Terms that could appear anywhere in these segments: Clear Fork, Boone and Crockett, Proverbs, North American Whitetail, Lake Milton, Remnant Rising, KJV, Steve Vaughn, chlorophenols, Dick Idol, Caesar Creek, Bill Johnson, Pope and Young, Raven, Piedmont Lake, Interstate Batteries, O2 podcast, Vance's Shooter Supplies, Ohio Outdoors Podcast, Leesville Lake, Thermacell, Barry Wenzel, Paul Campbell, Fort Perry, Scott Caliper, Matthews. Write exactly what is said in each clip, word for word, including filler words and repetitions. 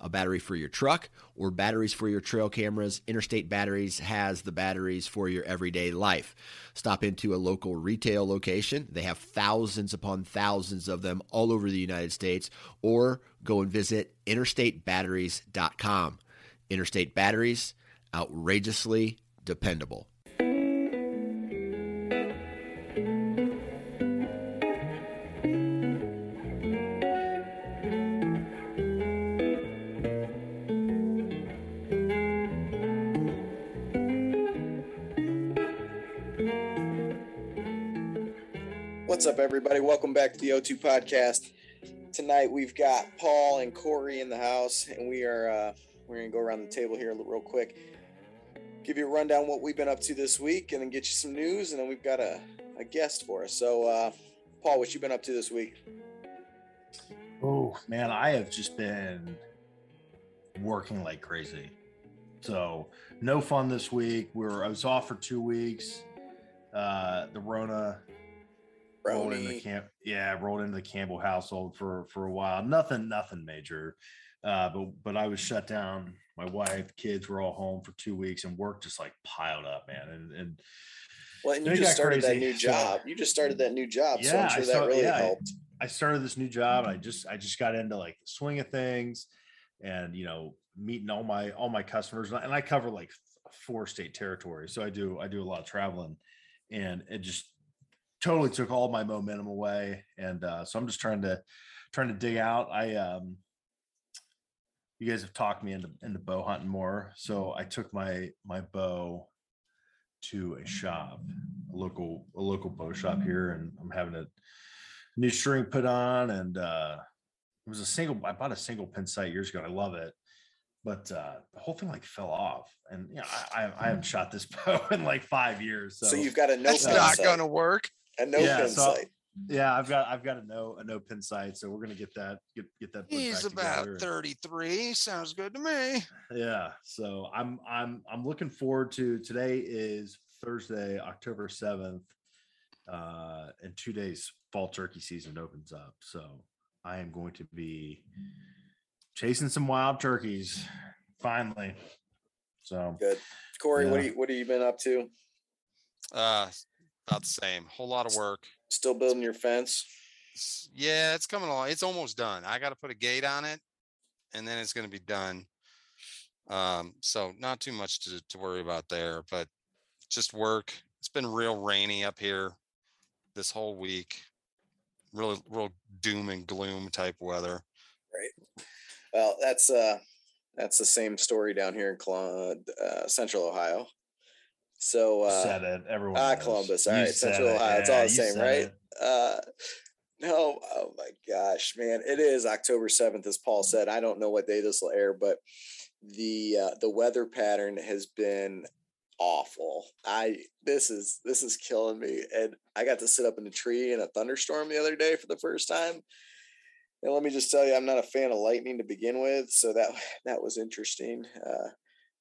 a battery for your truck or batteries for your trail cameras, Interstate Batteries has the batteries for your everyday life. Stop into a local retail location. They have thousands upon thousands of them all over the United States, or go and visit interstate batteries dot com. Interstate Batteries, outrageously dependable. What's up, everybody? Welcome back to the O two podcast. Tonight we've got Paul and Corey in the house, and we are uh, we're gonna go around the table here real quick, give you a rundown of what we've been up to this week, and then get you some news, and then we've got a, a guest for us. So, uh, Paul, what you been up to this week? Oh man, I have just been working like crazy. So no fun this week. We were I was off for two weeks. Uh, the Rona. Rolled into the camp, yeah, rolled into the Campbell household for for a while. Nothing, nothing major, uh, but but I was shut down. My wife, kids were all home for two weeks, and work just like piled up, man. And and well, and you just started crazy. that new job. So, you just started that new job, yeah, so I'm sure started, that really yeah, helped. I, I started this new job. I just I just got into like the swing of things, and you know, meeting all my all my customers, and I, and I cover like four state territories, so I do I do a lot of traveling, and it just totally took all my momentum away. And uh, so I'm just trying to trying to dig out. I um, you guys have talked me into into bow hunting more. So I took my my bow to a shop, a local a local bow shop here, and I'm having a new string put on. And uh, it was a single. I bought a single pin sight years ago. I love it, but uh, the whole thing like fell off. And you know, I I, I haven't shot this bow in like five years. So, so you've got a no. That's not going to work. A no yeah, pin so, sight. Yeah, I've got I've got a no a no pin sight, so we're gonna get that get get that. He's about thirty-three. Sounds good to me. Yeah, so I'm I'm I'm looking forward to today is Thursday, October seventh, uh, and two days fall turkey season opens up. So I am going to be chasing some wild turkeys finally. So good, Corey. Yeah. What do you, what have you been up to? Uh. About the same. Whole lot of work. Still building your fence? Yeah, it's coming along. It's almost done. I got to put a gate on it, and then it's going to be done. Um, so not too much to, to worry about there, but just work. It's been real rainy up here this whole week. Really, real doom and gloom type weather. Right. Well, that's uh, that's the same story down here in uh, Central Ohio. So uh said it. Everyone ah, Columbus. All you right, Central it. Ohio. Yeah, it's all the same, right? It. Uh no, oh my gosh, man. It is October seventh, as Paul said. I don't know what day this will air, but the uh the weather pattern has been awful. I this is this is killing me. And I got to sit up in a tree in a thunderstorm the other day for the first time. And let me just tell you, I'm not a fan of lightning to begin with, so that that was interesting. Uh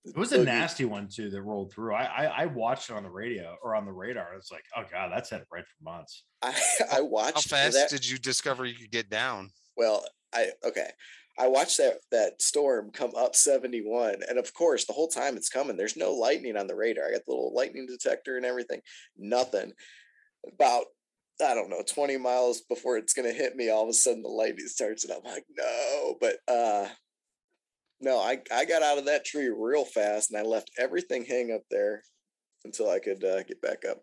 It was a nasty one too that rolled through. I, I I watched it on the radio or on the radar. It's like, oh god, that's had it right for months. I, I watched. How fast that. Did you discover you could get down? Well, I okay. I watched that that storm come up seventy-one, and of course, the whole time it's coming, there's no lightning on the radar. I got the little lightning detector and everything. Nothing. About I don't know, twenty miles before it's going to hit me, all of a sudden the lightning starts, and I'm like, no. But uh, no, I, I got out of that tree real fast, and I left everything hang up there until I could uh, get back up.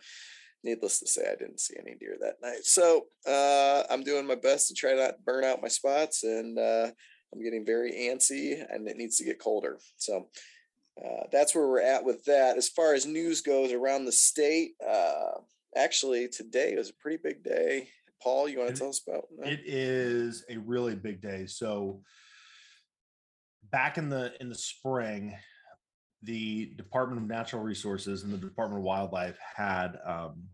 Needless to say, I didn't see any deer that night. So uh, I'm doing my best to try not to burn out my spots, and uh, I'm getting very antsy, and it needs to get colder. So uh, that's where we're at with that. As far as news goes around the state, uh, actually today was a pretty big day. Paul, you want to it, tell us about that? It is a really big day. So back in the in the spring, the Department of Natural Resources and the Department of Wildlife had um,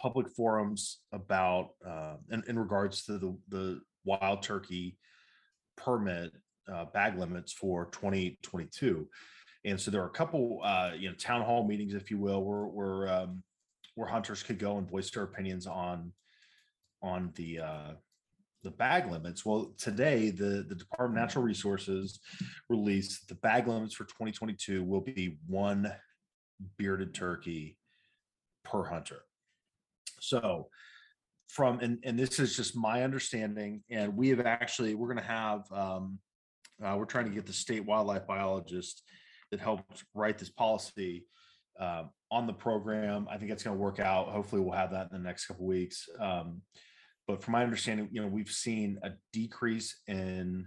public forums about uh, in, in regards to the, the wild turkey permit uh, bag limits for twenty twenty-two. And so there are a couple, uh, you know, town hall meetings, if you will, where where, um, where hunters could go and voice their opinions on on the uh, the bag limits. Well, today, the, the Department of Natural Resources released the bag limits for twenty twenty-two will be one bearded turkey per hunter. So from, and, and this is just my understanding, and we have actually, we're going to have, um, uh, we're trying to get the state wildlife biologist that helped write this policy uh, on the program. I think it's going to work out. Hopefully we'll have that in the next couple of weeks. Um, But from my understanding, you know, we've seen a decrease in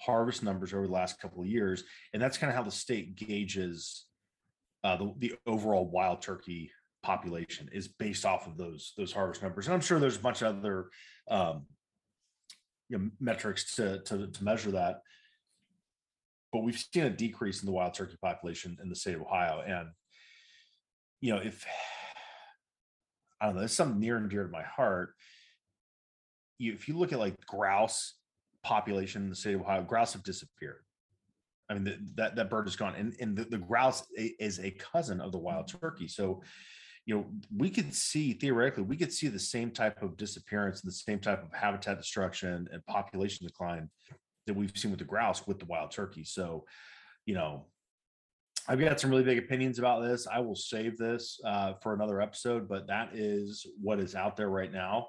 harvest numbers over the last couple of years, and that's kind of how the state gauges uh, the, the overall wild turkey population is based off of those those harvest numbers. And I'm sure there's a bunch of other um, you know, metrics to, to to measure that. But we've seen a decrease in the wild turkey population in the state of Ohio, and you know, if I don't know, it's something near and dear to my heart. You, if you look at like grouse population in the state of Ohio, grouse have disappeared. I mean, the, that, that bird is gone. And, and the, the grouse is a cousin of the wild turkey. So, you know, we could see theoretically, we could see the same type of disappearance and the same type of habitat destruction and population decline that we've seen with the grouse with the wild turkey. So, you know, I've got some really big opinions about this. I will save this uh, for another episode, but that is what is out there right now.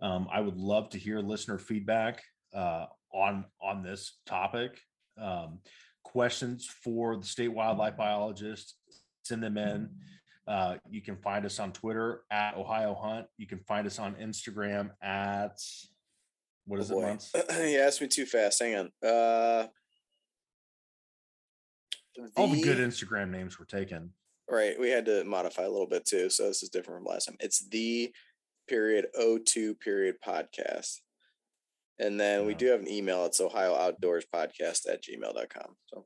Um, I would love to hear listener feedback uh, on on this topic. Um, questions for the state wildlife biologist, send them in. Uh, you can find us on Twitter at Ohio Hunt. You can find us on Instagram at, what is oh it, Months? You asked me too fast. Hang on. Uh, the... All the good Instagram names were taken. Right. We had to modify a little bit too. So this is different from last time. It's the... period O two period podcast, and then yeah. we do have an email. It's Ohio Outdoors Podcast at gmail dot com. So,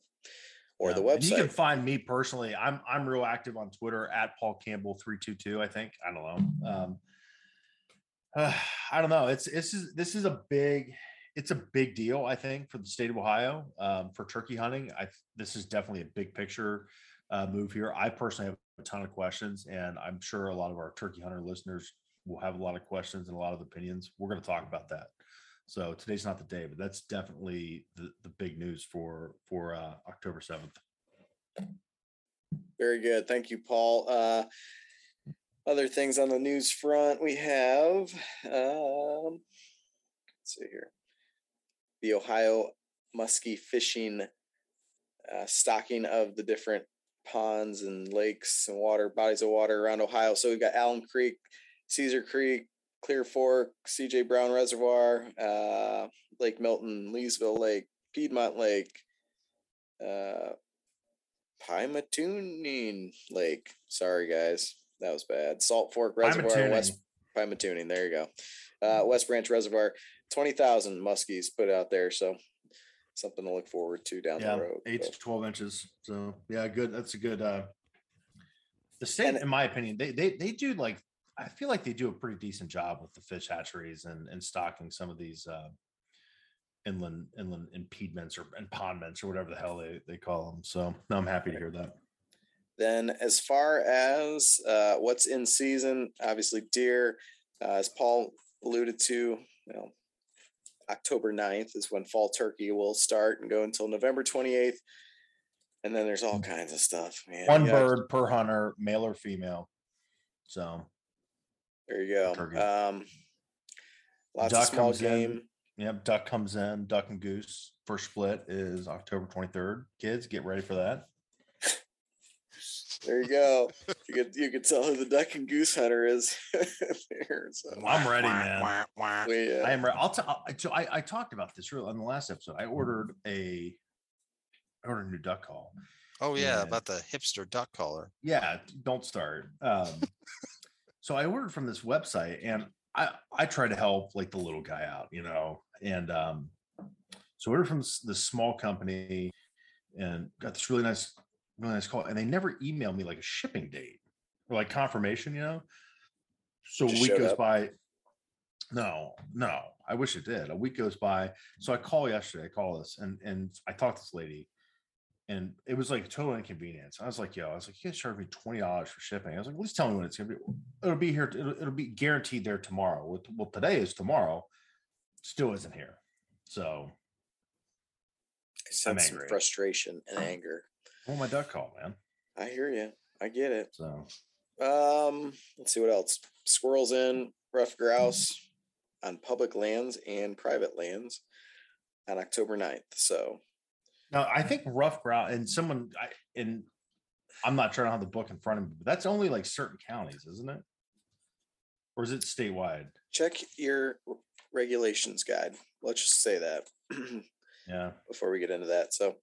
or yeah. the website. And you can find me personally. I'm I'm real active on Twitter at Paul Campbell three two two. I think I don't know. Um, uh, I don't know. It's this is this is a big it's a big deal. I think for the state of Ohio um, for turkey hunting. I this is definitely a big picture uh, move here. I personally have a ton of questions, and I'm sure a lot of our turkey hunter listeners. We'll have a lot of questions and a lot of opinions. We're going to talk about that. So today's not the day, but that's definitely the, the big news for, for uh, October seventh. Very good. Thank you, Paul. Uh, other things on the news front, we have, um, let's see here, the Ohio musky fishing uh, stocking of the different ponds and lakes and water, bodies of water around Ohio. So we've got Allen Creek, Caesar Creek, Clear Fork, C J Brown Reservoir, uh, Lake Milton, Leesville Lake, Piedmont Lake, uh, Pimatuning Lake. Sorry, guys. That was bad. Salt Fork Reservoir, West Pimatuning. There you go. Uh, West Branch Reservoir, twenty thousand muskies put out there. So something to look forward to down yeah, the road. Eight but. to twelve inches. So, yeah, good. That's a good. Uh, the state, and, in my opinion, they they they do like. I feel like they do a pretty decent job with the fish hatcheries and, and stocking some of these uh, inland inland impediments or pondments or whatever the hell they, they call them. So no, I'm happy to hear that. Then as far as uh, what's in season, obviously deer, uh, as Paul alluded to, you know, October ninth is when fall turkey will start and go until November twenty-eighth. And then there's all kinds of stuff, man. One yeah. bird per hunter, male or female. So. There you go. Um, lots Duck of small game. Yep, duck comes in, duck and goose. First split is October twenty-third. Kids, get ready for that. There you go. You could you could tell who the duck and goose hunter is. There, so. Well, I'm ready, man. We, uh, I am ready. I'll t- I'll, so I, I talked about this really on the last episode. I ordered a I ordered a new duck call. Oh yeah, and, about the hipster duck caller. Yeah, don't start. Um, so I ordered from this website, and I I try to help like the little guy out, you know, and um, so I ordered from the small company, and got this really nice. Really nice call, and they never emailed me like a shipping date or like confirmation, you know. So a week goes by. No, no, I wish it did. A week goes by. So I call yesterday, I call this, and and I talked to this lady, and it was like a total inconvenience. I was like, yo, I was like, you guys charge me twenty dollars for shipping. I was like, well, just tell me when it's gonna be. It'll be here, it'll, it'll be guaranteed there tomorrow. Well, today is tomorrow, still isn't here. So I sense some frustration and anger. Oh, my duck call, man. I hear you. I get it. So, um, let's see what else. Squirrels in, rough grouse on public lands and private lands on October ninth. So, now I think rough grouse and someone, I, and I'm not sure I don't have the book in front of me, but that's only like certain counties, isn't it? Or is it statewide? Check your regulations guide. Let's just say that. Yeah. Before we get into that. So,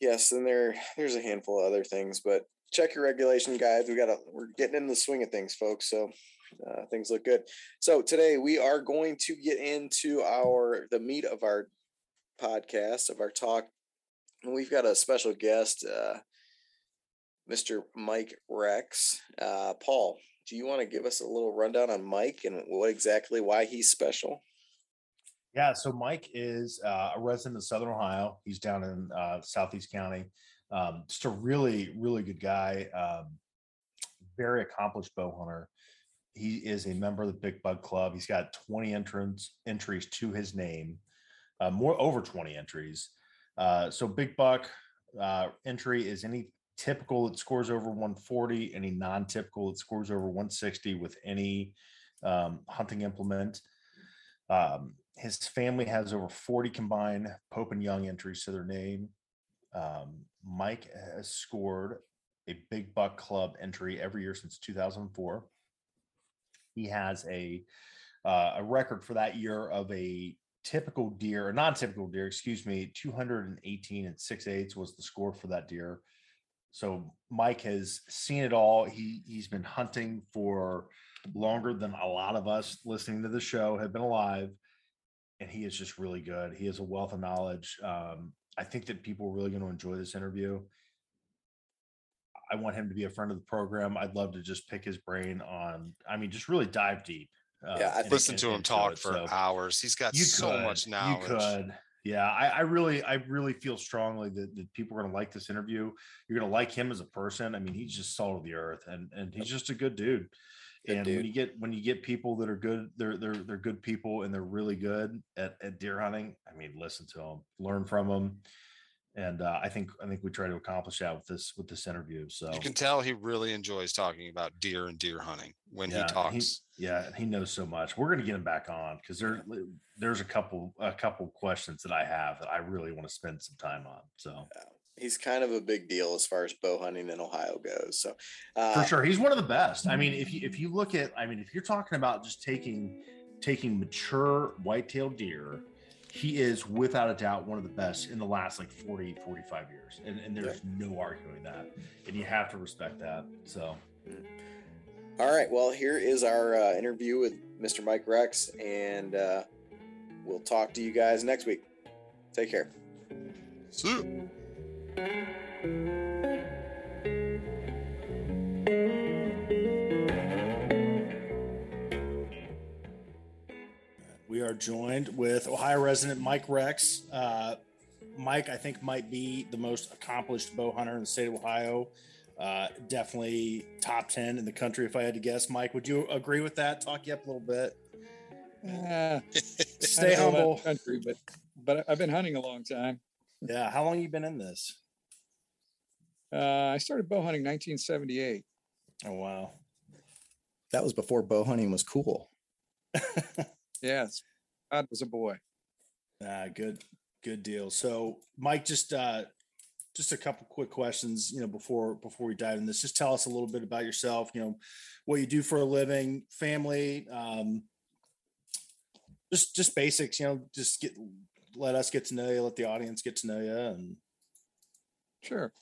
yes, and there, there's a handful of other things, but check your regulation guides. We got to, we're getting in the swing of things, folks. So uh, things look good. So today we are going to get into our the meat of our podcast, of our talk, and we've got a special guest, uh, Mister Mike Rex. Uh, Paul, do you want to give us a little rundown on Mike and what exactly why he's special? Yeah, so Mike is uh, a resident of Southern Ohio. He's down in uh, Southeast County. Um, just a really, really good guy. Um, very accomplished bow hunter. He is a member of the Big Buck Club. He's got twenty entrance entries to his name, uh, more over twenty entries. Uh, so Big Buck uh, entry is any typical that scores over one forty, any non-typical that scores over one sixty with any um, hunting implement. Um, His family has over forty combined Pope and Young entries to their name. Um, Mike has scored a Big Buck Club entry every year since two thousand four. He has a uh, a record for that year of a typical deer, a non-typical deer, excuse me, two eighteen and six eighths was the score for that deer. So Mike has seen it all. He he's been hunting for longer than a lot of us listening to the show have been alive. And he is just really good. He has a wealth of knowledge. Um, I think that people are really going to enjoy this interview. I want him to be a friend of the program. I'd love to just pick his brain on, I mean, just really dive deep. Uh, yeah, I've listened to him talk for so, hours. He's got so could, much knowledge. You could. Yeah, I, I really, I really feel strongly that, that people are going to like this interview. You're going to like him as a person. I mean, he's just salt of the earth, and and he's just a good dude. Good and dude. when you get when you get people that are good, they're they're they're good people, and they're really good at, at deer hunting. I mean, listen to them, learn from them, and uh, I think I think we try to accomplish that with this with this interview. So you can tell he really enjoys talking about deer and deer hunting when yeah, he talks. He, yeah, he knows so much. We're going to get him back on because there there's a couple a couple questions that I have that I really want to spend some time on. So. Yeah. He's kind of a big deal as far as bow hunting in Ohio goes. So uh, for sure, he's one of the best. I mean, if you if you look at, I mean, if you're talking about just taking taking mature whitetail deer, he is without a doubt one of the best in the last like forty, forty-five years. And, and there's yeah. no arguing that. And you have to respect that. So. All right. Well, here is our uh, interview with Mister Mike Rex, and uh, we'll talk to you guys next week. Take care. See you. We are joined with Ohio resident Mike Rex. Uh, Mike, I think, might be the most accomplished bow hunter in the state of Ohio. Uh, definitely top ten in the country, if I had to guess. Mike, would you agree with that? Talk you up a little bit. Uh, Stay humble. Country, but but I've been hunting a long time. Yeah, how long have you been in this? Uh, I started bow hunting nineteen seventy-eight. Oh, wow. That was before bow hunting was cool. Yes. God was a boy. Uh, good, good deal. So Mike, just, uh, just a couple quick questions, you know, before, before we dive in this, just tell us a little bit about yourself, you know, what you do for a living, family, um, just, just basics, you know, just get, let us get to know you, let the audience get to know you. And sure.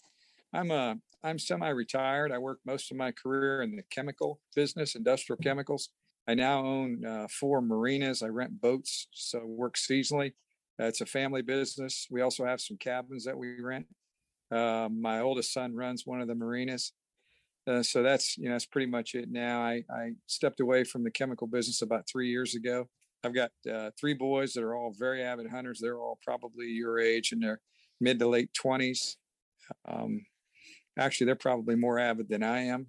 I'm a, I'm semi-retired. I worked most of my career in the chemical business, industrial chemicals. I now own uh, four marinas. I rent boats, so work seasonally. Uh, it's a family business. We also have some cabins that we rent. Uh, my oldest son runs one of the marinas. Uh, so that's, you know, that's pretty much it now. I, I stepped away from the chemical business about three years ago. I've got uh, three boys that are all very avid hunters. They're all probably your age in their mid to late twenties. Um, actually, they're probably more avid than I am.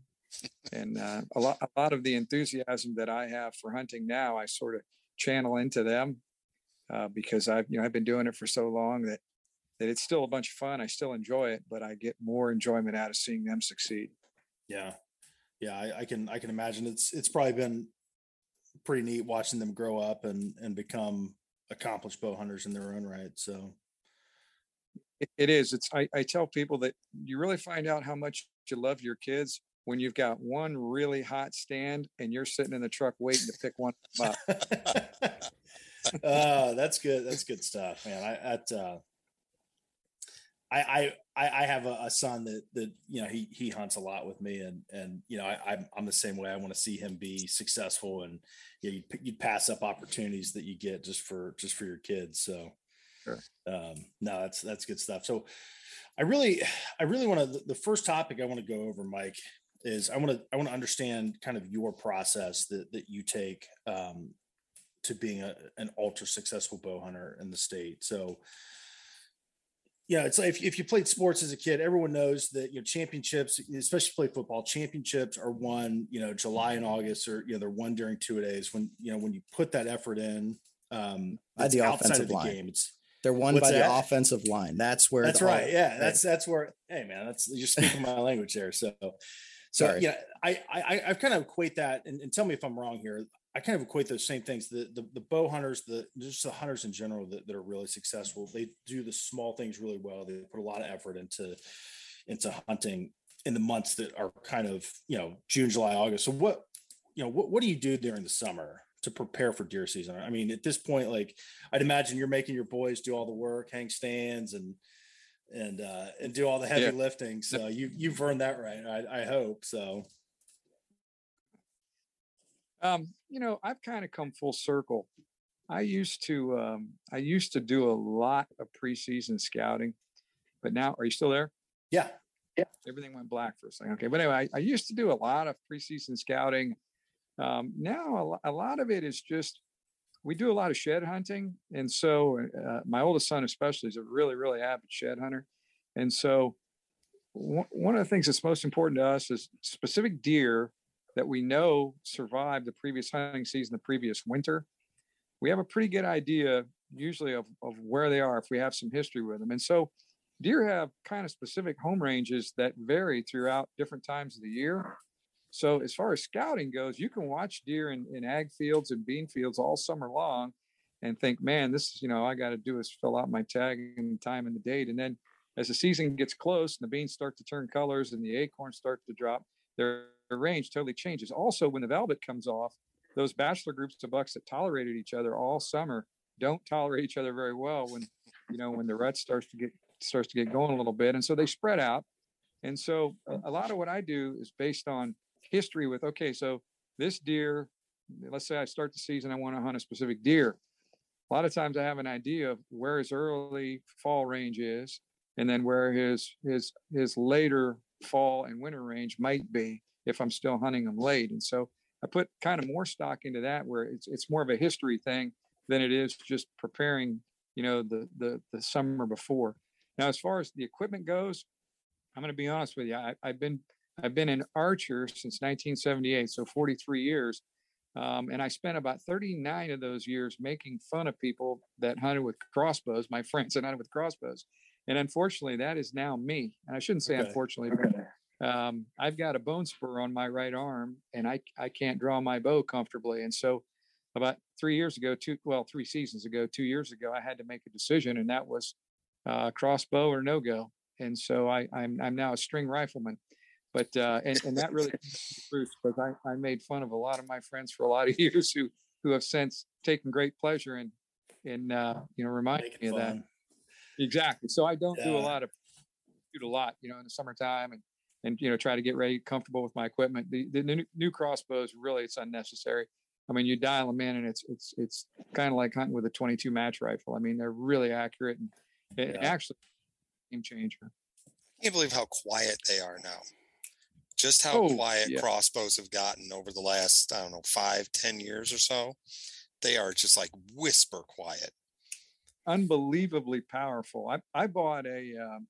And uh, a lot, a lot of the enthusiasm that I have for hunting now, I sort of channel into them uh, because I've, you know, I've been doing it for so long that, that it's still a bunch of fun. I still enjoy it, but I get more enjoyment out of seeing them succeed. Yeah. Yeah. I, I can, I can imagine it's, it's probably been pretty neat watching them grow up and, and become accomplished bow hunters in their own right. So it, it is, it's, I, I tell people that you really find out how much you love your kids when you've got one really hot stand and you're sitting in the truck waiting to pick one up. uh, that's good. That's good stuff, man. I, at, uh, I, I, I have a, a son that, that, you know, he, he hunts a lot with me, and, and, you know, I, I'm, I'm the same way. I want to see him be successful, and you know, you, you pass up opportunities that you get just for, just for your kids. So, sure. um, no, that's, that's good stuff. So I really, I really want to, the first topic I want to go over, Mike, is I want to, I want to understand kind of your process that, that you take um, to being a, an ultra successful bow hunter in the state. So, yeah, it's like if, if you played sports as a kid, everyone knows that, you know, championships, especially play football, championships are won, you know, July and August, or, you know, they're won during two-a-days. When, you know, when you put that effort in, um, it's the outside of the line. Game. It's, they're won What's by that? the offensive line. That's where. That's right. Offense, yeah. Right? That's, that's where, hey man, that's, you're speaking my language there. So, so Sorry. yeah, I, I, I kind of equate that, and, and tell me if I'm wrong here. I kind of equate those same things. The, the, the bow hunters, the, just the hunters in general that, that are really successful, they do the small things really well. They put a lot of effort into, into hunting in the months that are kind of, you know, June, July, August. So what, you know, what, what do you do during the summer to prepare for deer season? I mean, at this point, like, I'd imagine you're making your boys do all the work, hang stands and, and, uh, and do all the heavy yeah. lifting. So you, you've earned that right. I, I hope so. Um, you know, I've kind of come full circle. I used to, um, I used to do a lot of preseason scouting, but now, are you still there? Yeah. Yeah. Everything went black for a second. Okay. But anyway, I, I used to do a lot of preseason scouting. Um, now a, a lot of it is just, we do a lot of shed hunting. And so, uh, my oldest son, especially, is a really, really avid shed hunter. And so w- one of the things that's most important to us is specific deer that we know survived the previous hunting season, the previous winter. We have a pretty good idea usually of, of where they are if we have some history with them. And so deer have kind of specific home ranges that vary throughout different times of the year. So as far as scouting goes, you can watch deer in, in ag fields and bean fields all summer long and think, man, this is, you know, I got to do is fill out my tag and time and the date. And then as the season gets close and the beans start to turn colors and the acorns start to drop, their range totally changes. Also, when the velvet comes off, those bachelor groups of bucks that tolerated each other all summer don't tolerate each other very well when, you know, when the rut starts to get, starts to get going a little bit. And so they spread out. And so a, a lot of what I do is based on history with, okay, so this deer, let's say I start the season, I want to hunt a specific deer. A lot of times I have an idea of where his early fall range is, and then where his his his later fall and winter range might be if I'm still hunting them late. And so I put kind of more stock into that, where it's it's more of a history thing than it is just preparing, you know, the the, the summer before. Now, as far as the equipment goes, I'm going to be honest with you. I, I've been I've been an archer since nineteen seventy-eight, so forty-three years. Um, and I spent about thirty-nine of those years making fun of people that hunted with crossbows, my friends that hunted with crossbows. And unfortunately, that is now me. And I shouldn't say okay. unfortunately, but um, I've got a bone spur on my right arm, and I I can't draw my bow comfortably. And so about three years ago, two, well, three seasons ago, two years ago, I had to make a decision, and that was uh, crossbow or no go. And so I, I'm, I'm now a string rifleman, but, uh, and, and that really truth, because I, I made fun of a lot of my friends for a lot of years who, who have since taken great pleasure in, in, uh, you know, reminding me of fun. That. Exactly. So I don't yeah. do a lot of, shoot a lot, you know, in the summertime and, and, you know, try to get ready, comfortable with my equipment. The, the new, new crossbows, really, it's unnecessary. I mean, you dial them in, and it's, it's, it's kind of like hunting with a twenty-two match rifle. I mean, they're really accurate, and it yeah. actually game changer. I can't believe how quiet they are now. Just how oh, quiet yeah. crossbows have gotten over the last, I don't know, five, ten years or so. They are just like whisper quiet. Unbelievably powerful. I, I bought a, um,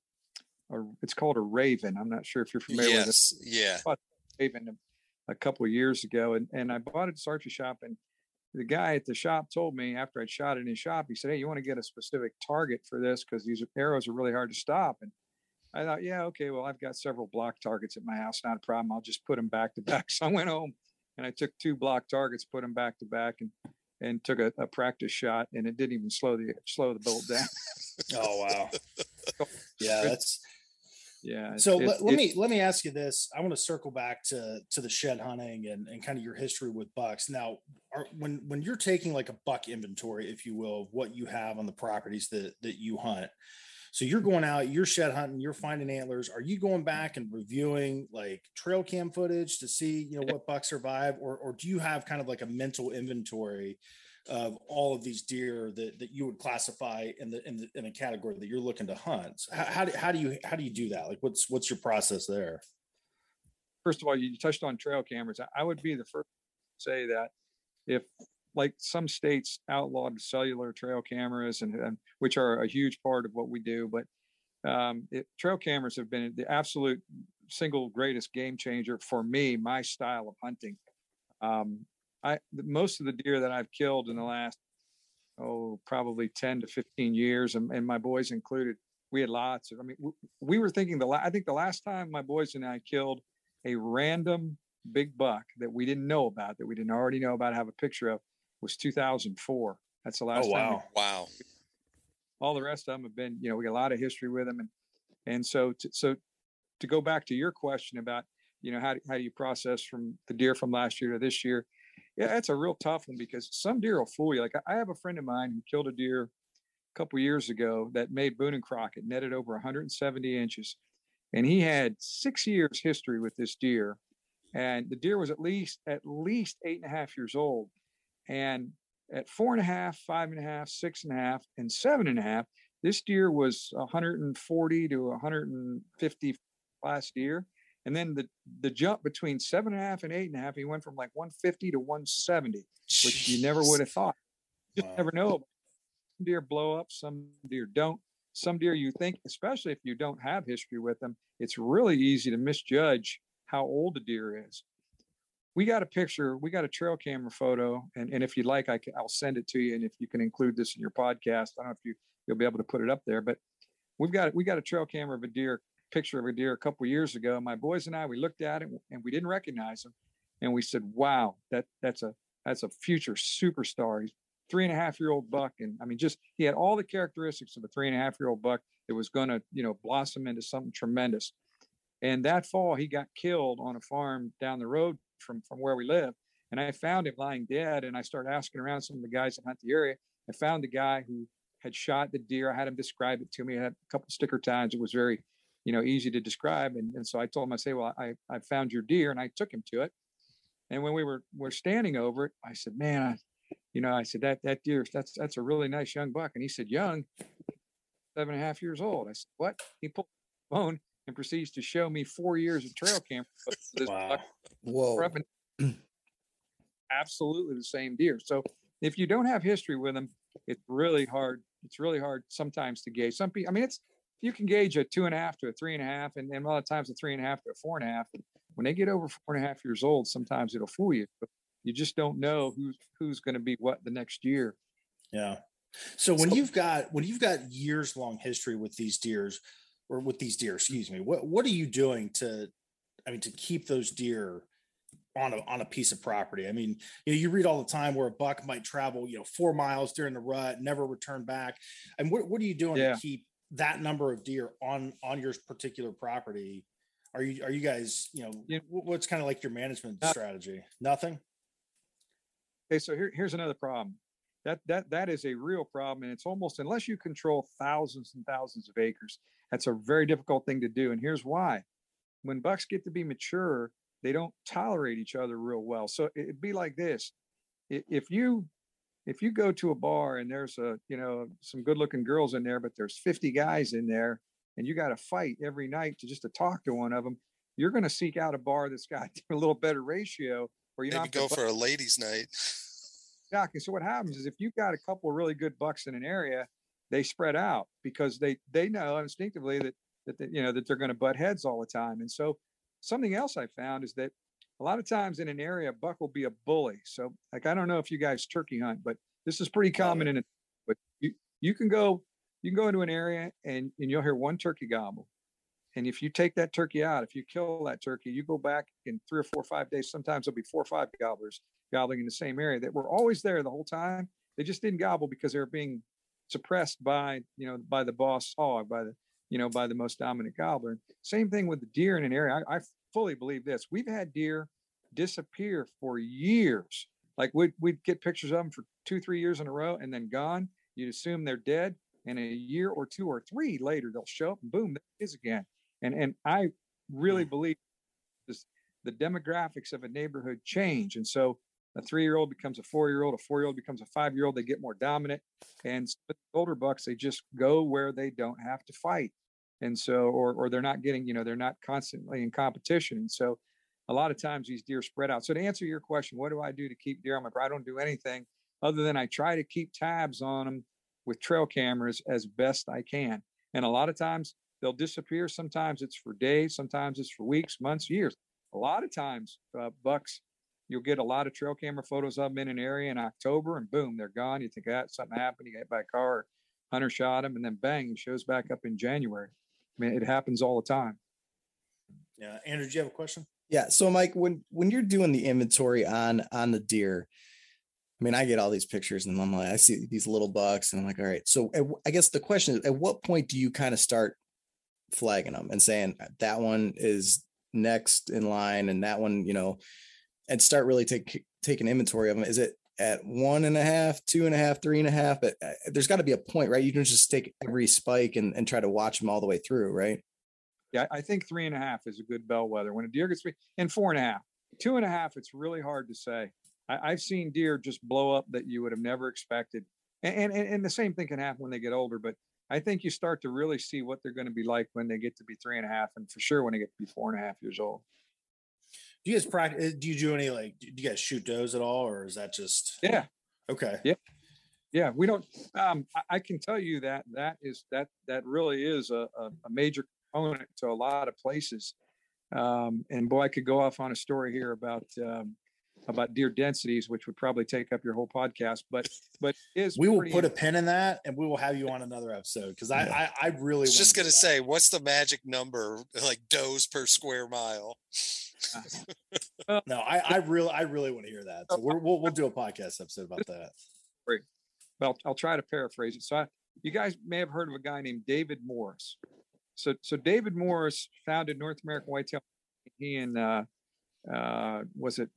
a, it's called a Raven. I'm not sure if you're familiar yes, with this. Yeah. I bought a Raven a couple of years ago, and, and I bought it at this archery shop, and the guy at the shop told me after I'd shot it in his shop, he said, "Hey, you want to get a specific target for this, because these arrows are really hard to stop." And I thought, yeah, okay, well, I've got several block targets at my house, not a problem. I'll just put them back to back. So I went home and I took two block targets, put them back to back, and and took a, a practice shot, and it didn't even slow the slow the bullet down. Oh wow. Yeah, that's yeah. So it, let, it, let me let me ask you this. I want to circle back to to the shed hunting and, and kind of your history with bucks. Now, are, when when you're taking like a buck inventory, if you will, of what you have on the properties that that you hunt. So you're going out, you're shed hunting, you're finding antlers. Are you going back and reviewing like trail cam footage to see, you know, what bucks survive, or or do you have kind of like a mental inventory of all of these deer that, that you would classify in the, in the, in a category that you're looking to hunt? So how, how do, how do you, how do you do that? Like what's, what's your process there? First of all, you touched on trail cameras. I would be the first to say that if, like some states outlawed cellular trail cameras, and, and which are a huge part of what we do. But um, it, trail cameras have been the absolute single greatest game changer for me, my style of hunting. Um, I most of the deer that I've killed in the last oh probably ten to fifteen years, and, and my boys included, we had lots of. I mean, we, we were thinking the la- I think the last time my boys and I killed a random big buck that we didn't know about, that we didn't already know about, have a picture of, was two thousand four. That's the last oh, wow. time. Wow. All the rest of them have been, you know, we got a lot of history with them. And, and so, to, so to go back to your question about, you know, how do, how do you process from the deer from last year to this year? Yeah, that's a real tough one, because some deer will fool you. Like I have a friend of mine who killed a deer a couple of years ago that made Boone and Crockett, netted over one hundred seventy inches. And he had six years history with this deer. And the deer was at least, at least eight and a half years old. And at four and a half, five and a half, six and a half, and seven and a half, this deer was one hundred forty to one hundred fifty last year. And then the, the jump between seven and a half and eight and a half, he went from like one fifty to one seventy, which Jeez. You never would have thought. You wow. never know. Some deer blow up, some deer don't. Some deer you think, especially if you don't have history with them, it's really easy to misjudge how old a deer is. We got a picture, we got a trail camera photo, and, and if you'd like, I can, I'll send it to you. And if you can include this in your podcast, I don't know if you, you'll be able to put it up there, but we've got, we got a trail camera of a deer, picture of a deer a couple of years ago. My boys and I, we looked at it and we didn't recognize him. And we said, wow, that that's a, that's a future superstar. He's three and a half year old buck. And I mean, just, he had all the characteristics of a three and a half year old buck that was going to, you know, blossom into something tremendous. And that fall he got killed on a farm down the road from from where we live, and I found him lying dead, and I started asking around some of the guys that hunt the area. I found the guy who had shot the deer. I had him describe it to me. I had a couple sticker tags. It was very, you know, easy to describe, and, and so I told him, I say, well, I I found your deer, and I took him to it. And when we were were standing over it, I said, man, I, you know, I said that that deer, that's that's a really nice young buck. And he said, young, seven and a half years old. I said, what? He pulled the phone and proceeds to show me four years of trail camera. Wow. Whoa. Absolutely the same deer. So if you don't have history with them, it's really hard. It's really hard sometimes to gauge. Some people, I mean, it's, you can gauge a two and a half to a three and a half, and, and a lot of times a three and a half to a four and a half. When they get over four and a half years old, sometimes it'll fool you. But you just don't know who's who's going to be what the next year. Yeah. So when so, you've got when you've got years long history with these deers, or with these deer, excuse me, what what are you doing to, I mean, to keep those deer on a, on a piece of property. I mean, you know, you read all the time where a buck might travel, you know, four miles during the rut, never return back. And what, what are you doing yeah. to keep that number of deer on, on your particular property? Are you, are you guys, you know, yeah. what's kind of like your management Nothing. strategy? Nothing. Okay. So here, here's another problem. That, that, that is a real problem. And it's almost, unless you control thousands and thousands of acres, that's a very difficult thing to do. And here's why. When bucks get to be mature, they don't tolerate each other real well. So it'd be like this. If you, if you go to a bar and there's a, you know, some good looking girls in there, but there's fifty guys in there and you got to fight every night to just to talk to one of them, you're going to seek out a bar that's got a little better ratio, or you maybe go for a ladies' night. Exactly. So what happens is if you've got a couple of really good bucks in an area, they spread out because they, they know instinctively that, that, they, you know, that they're going to butt heads all the time. And so something else I found is that a lot of times in an area, a buck will be a bully. So like, I don't know if you guys turkey hunt, but this is pretty common in it, but you, you can go, you can go into an area and, and you'll hear one turkey gobble. And if you take that turkey out, if you kill that turkey, you go back in three or four or five days, sometimes there'll be four or five gobblers gobbling in the same area that were always there the whole time. They just didn't gobble because they were being suppressed by, you know, by the boss hog, by the, you know, by the most dominant gobbler. Same thing with the deer in an area. I, I fully believe this. We've had deer disappear for years. Like we'd, we'd get pictures of them for two, three years in a row and then gone. You'd assume they're dead. And a year or two or three later, they'll show up and boom, that is again. And, and I really believe this, the demographics of a neighborhood change. And so a three-year-old becomes a four-year-old, a four-year-old becomes a five-year-old. They get more dominant, and older bucks, they just go where they don't have to fight. And so, or, or they're not getting, you know, they're not constantly in competition. And so a lot of times these deer spread out. So to answer your question, what do I do to keep deer? I'm like, I don't do anything other than I try to keep tabs on them with trail cameras as best I can. And a lot of times they'll disappear. Sometimes it's for days. Sometimes it's for weeks, months, years. A lot of times uh, bucks, you'll get a lot of trail camera photos of them in an area in October, and boom, they're gone. You think that ah, something happened. You get by a car, or hunter shot them, and then bang, it shows back up in January. I mean, it happens all the time. Yeah. Andrew, do you have a question? Yeah. So Mike, when, when you're doing the inventory on, on the deer, I mean, I get all these pictures and I'm like, I see these little bucks and I'm like, all right. So at, I guess the question is, at what point do you kind of start flagging them and saying that one is next in line and that one, you know, and start really take, take an inventory of them? Is it at one and a half, two and a half, three and a half? But uh, there's got to be a point, right? You don't just take every spike and, and try to watch them all the way through, right? Yeah, I think three and a half is a good bellwether. When a deer gets three, and four and a half, two and a half, it's really hard to say. I, I've seen deer just blow up that you would have never expected. And, and, and the same thing can happen when they get older, but I think you start to really see what they're going to be like when they get to be three and a half, and for sure when they get to be four and a half years old. Do you guys practice? Do you do any, like, do you guys shoot does at all? Or is that just, yeah. Okay. Yeah. Yeah. We don't, um, I, I can tell you that that is, that, that really is a, a, a major component to a lot of places. Um, and boy, I could go off on a story here about, um, about deer densities, which would probably take up your whole podcast, but, but is we will put a pin in that and we will have you on another episode. Cause I, yeah. I, I really was just going to say, what's the magic number, like does per square mile? Uh, no, I, I really, I really want to hear that. So we're, we'll, we'll do a podcast episode about that. Great. Well, I'll try to paraphrase it. So I, you guys may have heard of a guy named David Morris. So, so David Morris founded North American Whitetail. He and, uh, uh, was it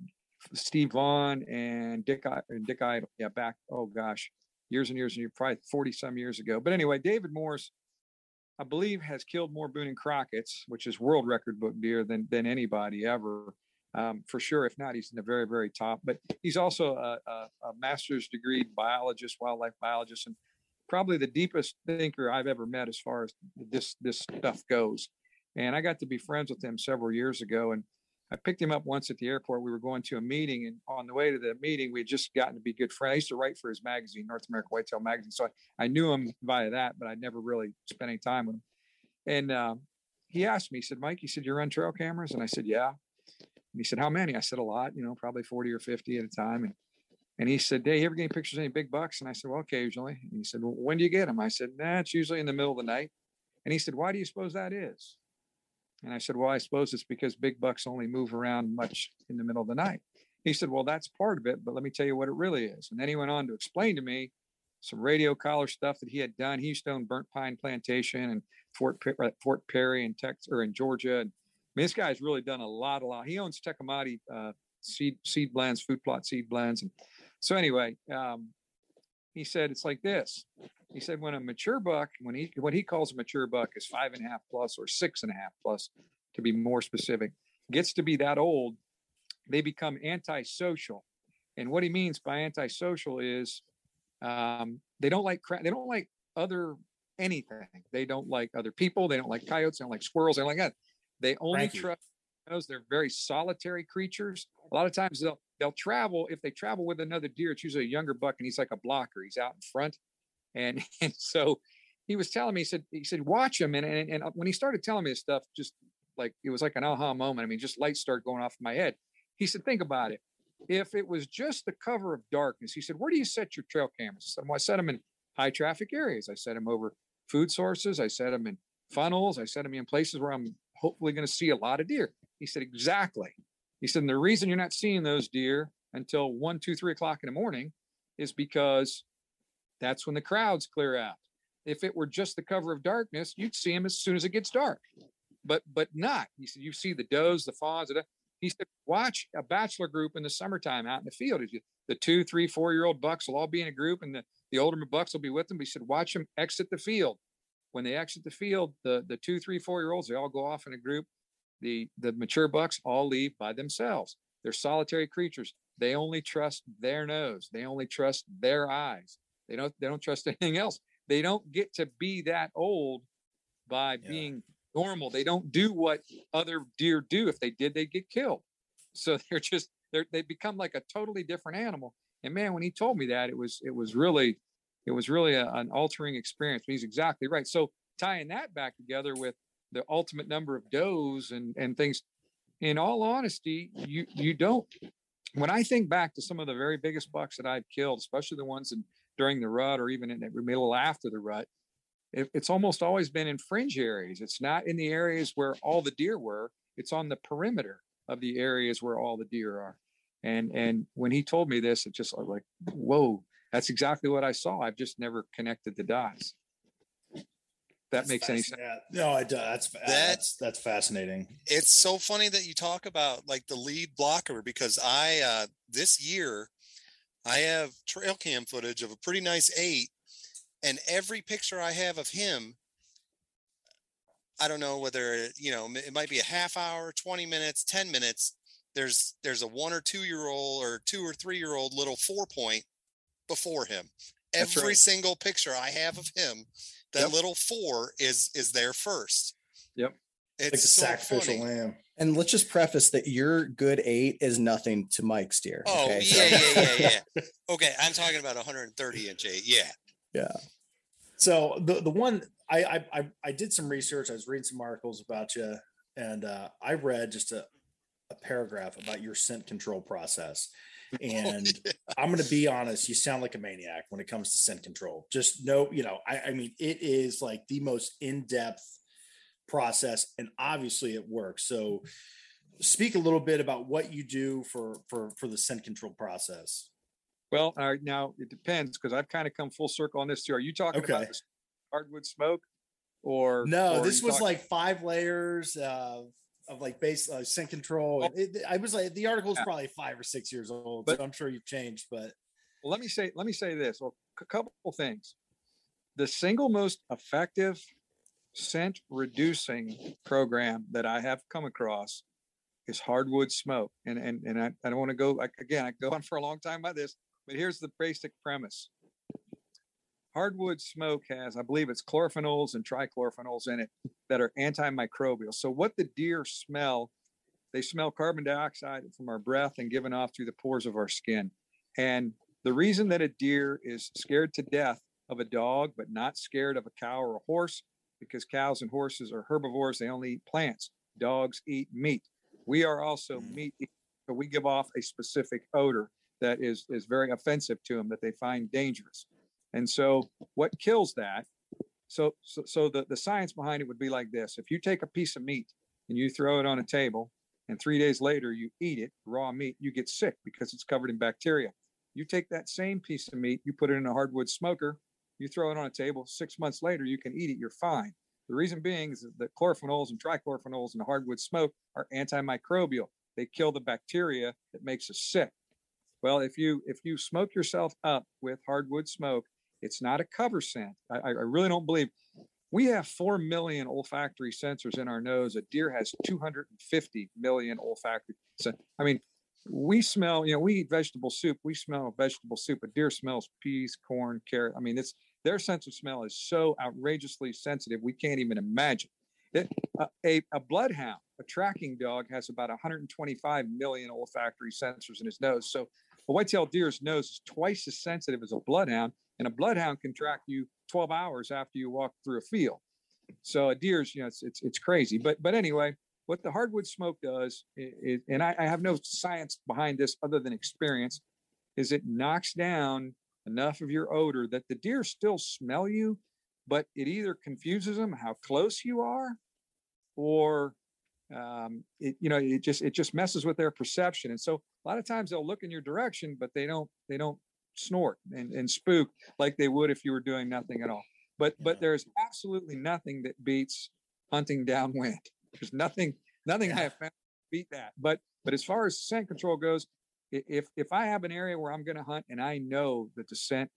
Steve Vaughn and Dick, and Dick Idol. Yeah. Back. Oh gosh, years and years and years, probably forty some years ago. But anyway, David Morris, I believe, has killed more Boone and Crockett's, which is world record book deer, than than anybody ever, um, for sure. If not, he's in the very, very top. But he's also a, a, a master's degree biologist, wildlife biologist, and probably the deepest thinker I've ever met as far as this this stuff goes. And I got to be friends with him several years ago, and I picked him up once at the airport. We were going to a meeting, and on the way to the meeting, we had just gotten to be good friends. I used to write for his magazine, North American Whitetail Magazine. So I, I knew him via that, but I never really spent any time with him. And um, he asked me, he said, Mike, he said, you run trail cameras? And I said, yeah. And he said, how many? I said, a lot, you know, probably forty or fifty at a time. And and he said, hey, you ever get any pictures of any big bucks? And I said, well, occasionally. And he said, well, when do you get them? I said, nah, it's usually in the middle of the night. And he said, why do you suppose that is? And I said, well, I suppose it's because big bucks only move around much in the middle of the night. He said, well, that's part of it, but let me tell you what it really is. And then he went on to explain to me some radio collar stuff that he had done. He stoned Burnt Pine Plantation and Fort Pe- Fort Perry and Texas or in Georgia. And I mean, this guy's really done a lot, a lot. He owns Tecumseh uh, seed seed blends, food plot seed blends. And so anyway, um, he said it's like this. He said when a mature buck, when he what he calls a mature buck is five and a half plus or six and a half plus, to be more specific, gets to be that old, they become antisocial. And what he means by antisocial is um, they don't like cra- they don't like other anything. They don't like other people. They don't like coyotes. They don't like squirrels. They don't like that. They only trust those. They're very solitary creatures. A lot of times they'll they'll travel. If they travel with another deer, it's usually a younger buck, and he's like a blocker. He's out in front. And, and so he was telling me, he said, he said, watch him. And, and, and when he started telling me this stuff, just like, it was like an aha moment. I mean, just lights started going off in my head. He said, think about it. If it was just the cover of darkness, he said, where do you set your trail cameras? I said, well, I set them in high traffic areas. I set them over food sources. I set them in funnels. I set them in places where I'm hopefully going to see a lot of deer. He said, exactly. He said, and the reason you're not seeing those deer until one, two, three o'clock in the morning is because that's when the crowds clear out. If it were just the cover of darkness, you'd see them as soon as it gets dark, but, but not, he said, you see the does, the fawns. He said, watch a bachelor group in the summertime out in the field. The two, three, four-year-old bucks will all be in a group and the, the older bucks will be with them. But he said, watch them exit the field. When they exit the field, the, the two, three, four-year-olds, they all go off in a group. The, the mature bucks all leave by themselves. They're solitary creatures. They only trust their nose. They only trust their eyes. They don't, they don't trust anything else. They don't get to be that old by yeah. being normal. They don't do what other deer do. If they did, they'd get killed. So they're just, they're, they become like a totally different animal. And man, when he told me that, it was, it was really, it was really a, an altering experience. He's exactly right. So tying that back together with the ultimate number of does and, and things, in all honesty, you, you don't, when I think back to some of the very biggest bucks that I've killed, especially the ones in during the rut or even in the middle after the rut, it, it's almost always been in fringe areas. It's not in the areas where all the deer were. It's on the perimeter of the areas where all the deer are. And and when he told me this, it just I was like, whoa, that's exactly what I saw. I've just never connected the dots. That that's makes any sense. No, it does. That's, that's that's fascinating. It's so funny that you talk about like the lead blocker, because I uh, this year I have trail cam footage of a pretty nice eight, and every picture I have of him, I don't know whether, you know, it might be a half hour, twenty minutes, ten minutes. There's, there's a one or two year old or two or three year old little four point before him. That's every right. single picture I have of him, that yep. little four is, is there first. Yep. It's like a so sacrificial lamb. And let's just preface that your good eight is nothing to Mike's deer. Oh, okay? yeah, yeah, yeah, yeah. Okay, I'm talking about one thirty inch eight. Yeah, yeah. So the the one I I I did some research. I was reading some articles about you, and uh, I read just a a paragraph about your scent control process. And oh, yeah. I'm going to be honest, you sound like a maniac when it comes to scent control. Just no, you know, I I mean, it is like the most in depth process, and obviously it works. So speak a little bit about what you do for for for the scent control process. Well, all right, now it depends, because I've kind of come full circle on this too. Are you talking okay. about this hardwood smoke or no or this was talking- like five layers uh of like base uh, scent control? Oh. it, I was like, the article is yeah. probably five or six years old, but so I'm sure you've changed. But well, let me say let me say this well, a couple things. The single most effective scent reducing program that I have come across is hardwood smoke. And and and I, I don't want to go, like, again, I go on for a long time about this, but here's the basic premise. Hardwood smoke has, I believe it's chlorophenols and trichlorophenols in it that are antimicrobial. So what the deer smell, they smell carbon dioxide from our breath and given off through the pores of our skin. And the reason that a deer is scared to death of a dog, but not scared of a cow or a horse, because cows and horses are herbivores. They only eat plants. Dogs eat meat. We are also meat eaters, so we give off a specific odor that is, is very offensive to them, that they find dangerous. And so what kills that? So, so, so the, the science behind it would be like this. If you take a piece of meat, and you throw it on a table, and three days later you eat it, raw meat, you get sick because it's covered in bacteria. You take that same piece of meat, you put it in a hardwood smoker, you throw it on a table, six months later, you can eat it, you're fine. The reason being is that chlorophenols and trichlorophenols in the hardwood smoke are antimicrobial. They kill the bacteria that makes us sick. Well, if you if you smoke yourself up with hardwood smoke, it's not a cover scent. I, I really don't believe. We have four million olfactory sensors in our nose. A deer has two hundred fifty million olfactory. So, I mean, we smell, you know, we eat vegetable soup. We smell vegetable soup. A deer smells peas, corn, carrot. I mean, it's their sense of smell is so outrageously sensitive. We can't even imagine it. Uh, a, a bloodhound, a tracking dog, has about one hundred twenty-five million olfactory sensors in his nose. So a white-tailed deer's nose is twice as sensitive as a bloodhound, and a bloodhound can track you twelve hours after you walk through a field. So a deer's, you know, it's it's, it's crazy. But but anyway, what the hardwood smoke does, is, and I, I have no science behind this other than experience, is it knocks down enough of your odor that the deer still smell you, but it either confuses them how close you are, or um, it, you know, it just it just messes with their perception. And so a lot of times they'll look in your direction, but they don't they don't. snort and, and spook like they would if you were doing nothing at all. But yeah. but there's absolutely nothing that beats hunting downwind. There's nothing nothing yeah. I have found beat that. But but as far as scent control goes, if if I have an area where I'm going to hunt and I know that the scent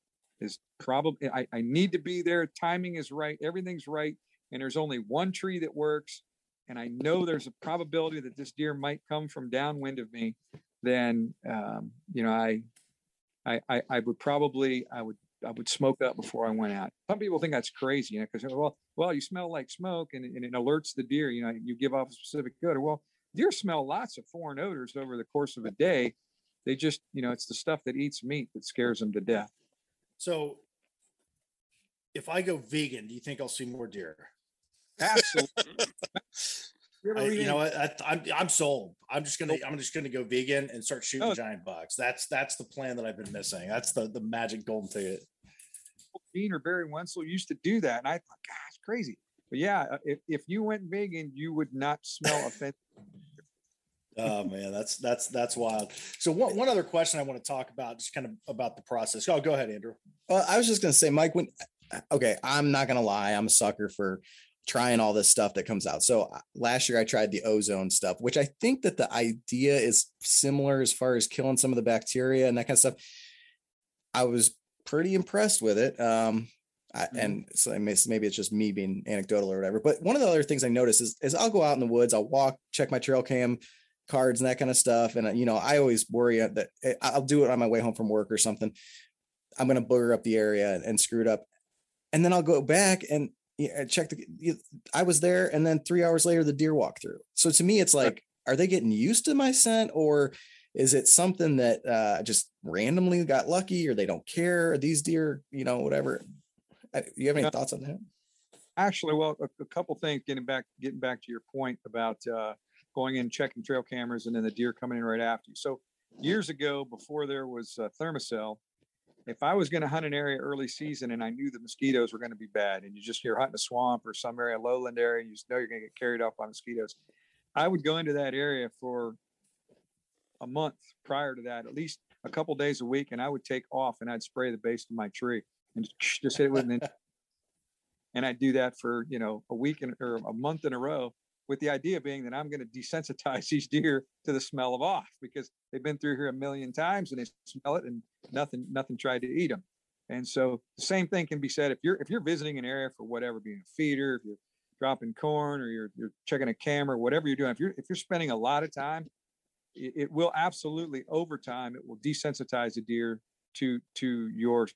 is probably I, I need to be there, timing is right, everything's right, and there's only one tree that works, and I know there's a probability that this deer might come from downwind of me, then um, you know I. I, I, I would probably, I would, I would smoke up before I went out. Some people think that's crazy, you know, because, well, well, you smell like smoke and, and it alerts the deer, you know, you give off a specific odor. Well, deer smell lots of foreign odors over the course of a day. They just, you know, it's the stuff that eats meat that scares them to death. So if I go vegan, do you think I'll see more deer? Absolutely. You, I, you know, I, I'm I'm sold. I'm just gonna I'm just gonna go vegan and start shooting oh. giant bucks. That's that's the plan that I've been missing. That's the the magic golden ticket. Dean or Barry Wenzel used to do that, and I thought, God, it's crazy. But yeah, if if you went vegan, you would not smell offensive. Oh man, that's that's that's wild. So one one other question I want to talk about, just kind of about the process. Oh, go ahead, Andrew. Well, I was just gonna say, Mike. When okay, I'm not gonna lie, I'm a sucker for trying all this stuff that comes out. So last year I tried the ozone stuff, which I think that the idea is similar as far as killing some of the bacteria and that kind of stuff. I was pretty impressed with it. Um, I, mm-hmm. And so maybe it's just me being anecdotal or whatever, but one of the other things I noticed is, is I'll go out in the woods, I'll walk, check my trail cam cards and that kind of stuff. And, you know, I always worry that I'll do it on my way home from work or something. I'm going to booger up the area and, and screw it up. And then I'll go back and, yeah, check the, I was there. And then three hours later, the deer walked through. So to me, it's like, are they getting used to my scent, or is it something that uh, just randomly got lucky, or they don't care? Are these deer, you know, whatever. I, do you have any uh, thoughts on that? Actually, well, a, a couple things getting back, getting back to your point about uh, going in, checking trail cameras and then the deer coming in right after you. So years ago, before there was uh, Thermacell, if I was going to hunt an area early season and I knew the mosquitoes were going to be bad, and you just you're hunting a swamp or some area, lowland area, you just know you're going to get carried off by mosquitoes, I would go into that area for a month prior to that, at least a couple days a week, and I would take off and I'd spray the base of my tree and just, just hit it with an inch. And I'd do that for, you know, a week in, or a month in a row, with the idea being that I'm going to desensitize these deer to the smell of off, because they've been through here a million times and they smell it and nothing, nothing tried to eat them. And so the same thing can be said. If you're, if you're visiting an area for whatever, being a feeder, if you're dropping corn, or you're, you're checking a camera, whatever you're doing, if you're, if you're spending a lot of time, it, it will absolutely over time, it will desensitize the deer to, to your,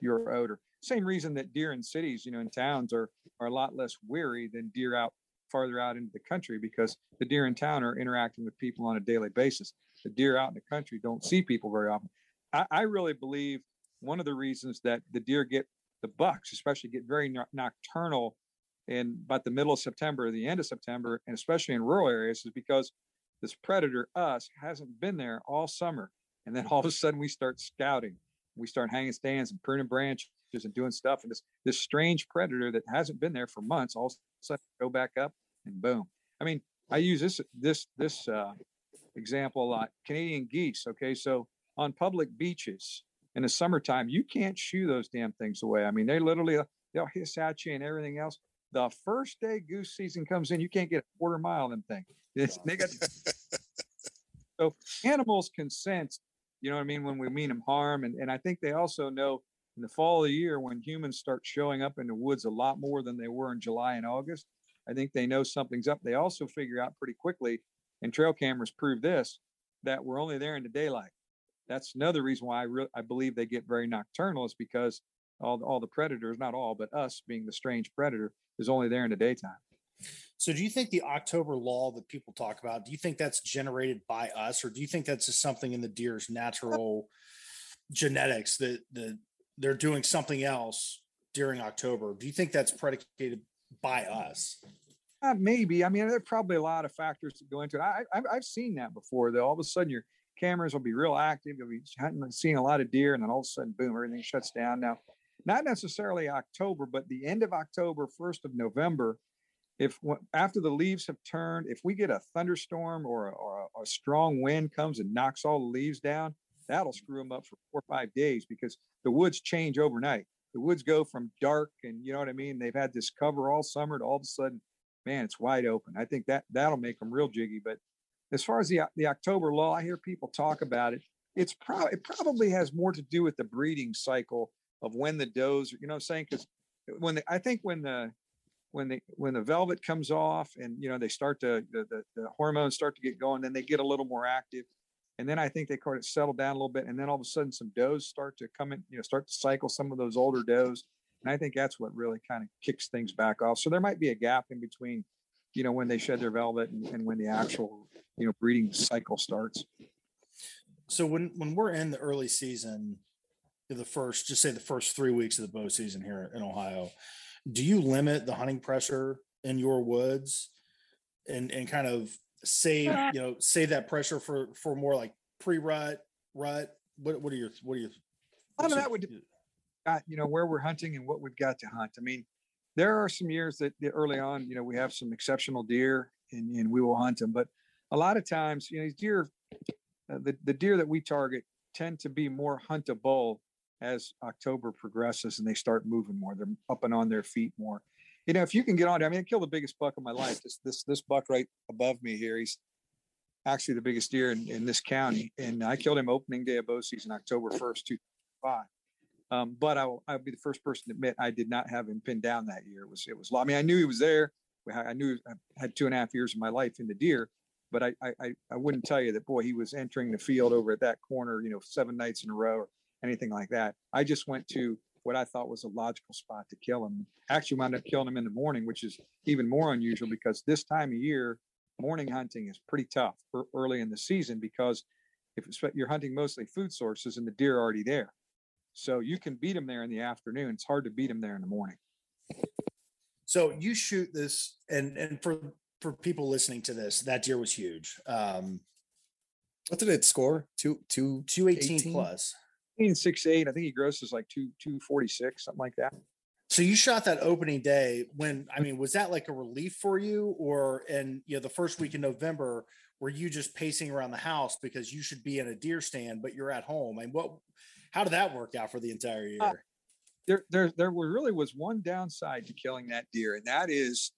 your odor. Same reason that deer in cities, you know, in towns are, are a lot less wary than deer out farther out into the country, because the deer in town are interacting with people on a daily basis. The deer out in the country don't see people very often. I, I really believe one of the reasons that the deer get, the bucks especially, get very no- nocturnal in about the middle of September, the end of September, and especially in rural areas, is because this predator, us, hasn't been there all summer. And then all of a sudden we start scouting. We start hanging stands and pruning branches and doing stuff. And this, this strange predator that hasn't been there for months, all of a sudden go back up, and boom. I mean, I use this this this uh, example a lot. Canadian geese. Okay, so on public beaches in the summertime, you can't shoo those damn things away. I mean, they literally they'll hiss at you and everything else. The first day goose season comes in, you can't get a quarter mile of them thing. It's, they got so animals can sense, you know what I mean, when we mean them harm, and and I think they also know in the fall of the year when humans start showing up in the woods a lot more than they were in July and August. I think they know something's up. They also figure out pretty quickly, and trail cameras prove this, that we're only there in the daylight. That's another reason why I re- I believe they get very nocturnal, is because all all the predators, not all, but us being the strange predator, is only there in the daytime. So do you think the October lull that people talk about, do you think that's generated by us, or do you think that's just something in the deer's natural genetics that the they're doing something else during October? Do you think that's predicated by us? Uh, maybe. I mean, there are probably a lot of factors that go into it. I, I've, I've seen that before, though. All of a sudden, your cameras will be real active. You'll be hunting, seeing a lot of deer, and then all of a sudden, boom, everything shuts down. Now, not necessarily October, but the end of October, first of November, if after the leaves have turned, if we get a thunderstorm or a, or a, a strong wind comes and knocks all the leaves down, that'll screw them up for four or five days because the woods change overnight. The woods go from dark and, you know what I mean, they've had this cover all summer to all of a sudden, man, it's wide open. I think that that'll make them real jiggy. But as far as the the October lull, I hear people talk about it. It's probably it probably has more to do with the breeding cycle of when the does, you know what I'm saying? Because when the, I think when the when the when the velvet comes off and, you know, they start to the, the, the hormones start to get going, then they get a little more active. And then I think they kind of settle down a little bit. And then all of a sudden some does start to come in, you know, start to cycle some of those older does. And I think that's what really kind of kicks things back off. So there might be a gap in between, you know, when they shed their velvet and, and when the actual, you know, breeding cycle starts. So when, when we're in the early season, the first, just say the first three weeks of the bow season here in Ohio, do you limit the hunting pressure in your woods and, and kind of save, you know, save that pressure for, for more like pre-rut, rut? What what are your, what are your? A lot of that would, you know, where we're hunting and what we've got to hunt. I mean, there are some years that early on, you know, we have some exceptional deer and, and we will hunt them. But a lot of times, you know, these deer, uh, the, the deer that we target tend to be more huntable as October progresses and they start moving more. They're up and on their feet more. You know, if you can get on, I mean, I killed the biggest buck of my life. This this this buck right above me here, he's actually the biggest deer in, in this county. And I killed him opening day of bow season, October first, two thousand five. Um, but I will, I'll be the first person to admit I did not have him pinned down that year. It was, it was, I mean, I knew he was there. I knew I had two and a half years of my life in the deer, but I, I, I wouldn't tell you that, boy, he was entering the field over at that corner, you know, seven nights in a row or anything like that. I just went to what I thought was a logical spot to kill him. Actually wound up killing him in the morning, which is even more unusual because this time of year, morning hunting is pretty tough for early in the season because if it's, you're hunting mostly food sources and the deer are already there. So you can beat them there in the afternoon. It's hard to beat them there in the morning. So you shoot this, and and for, for people listening to this, that deer was huge. Um, what did it score? Two, two, two eighteen plus. six eight. I think he grosses like two two forty six, something like that. So you shot that opening day. When I mean, was that like a relief for you, or and you know the first week in November, were you just pacing around the house because you should be in a deer stand, but you're at home? And what? How did that work out for the entire year? Uh, there, there, there really was one downside to killing that deer, and that is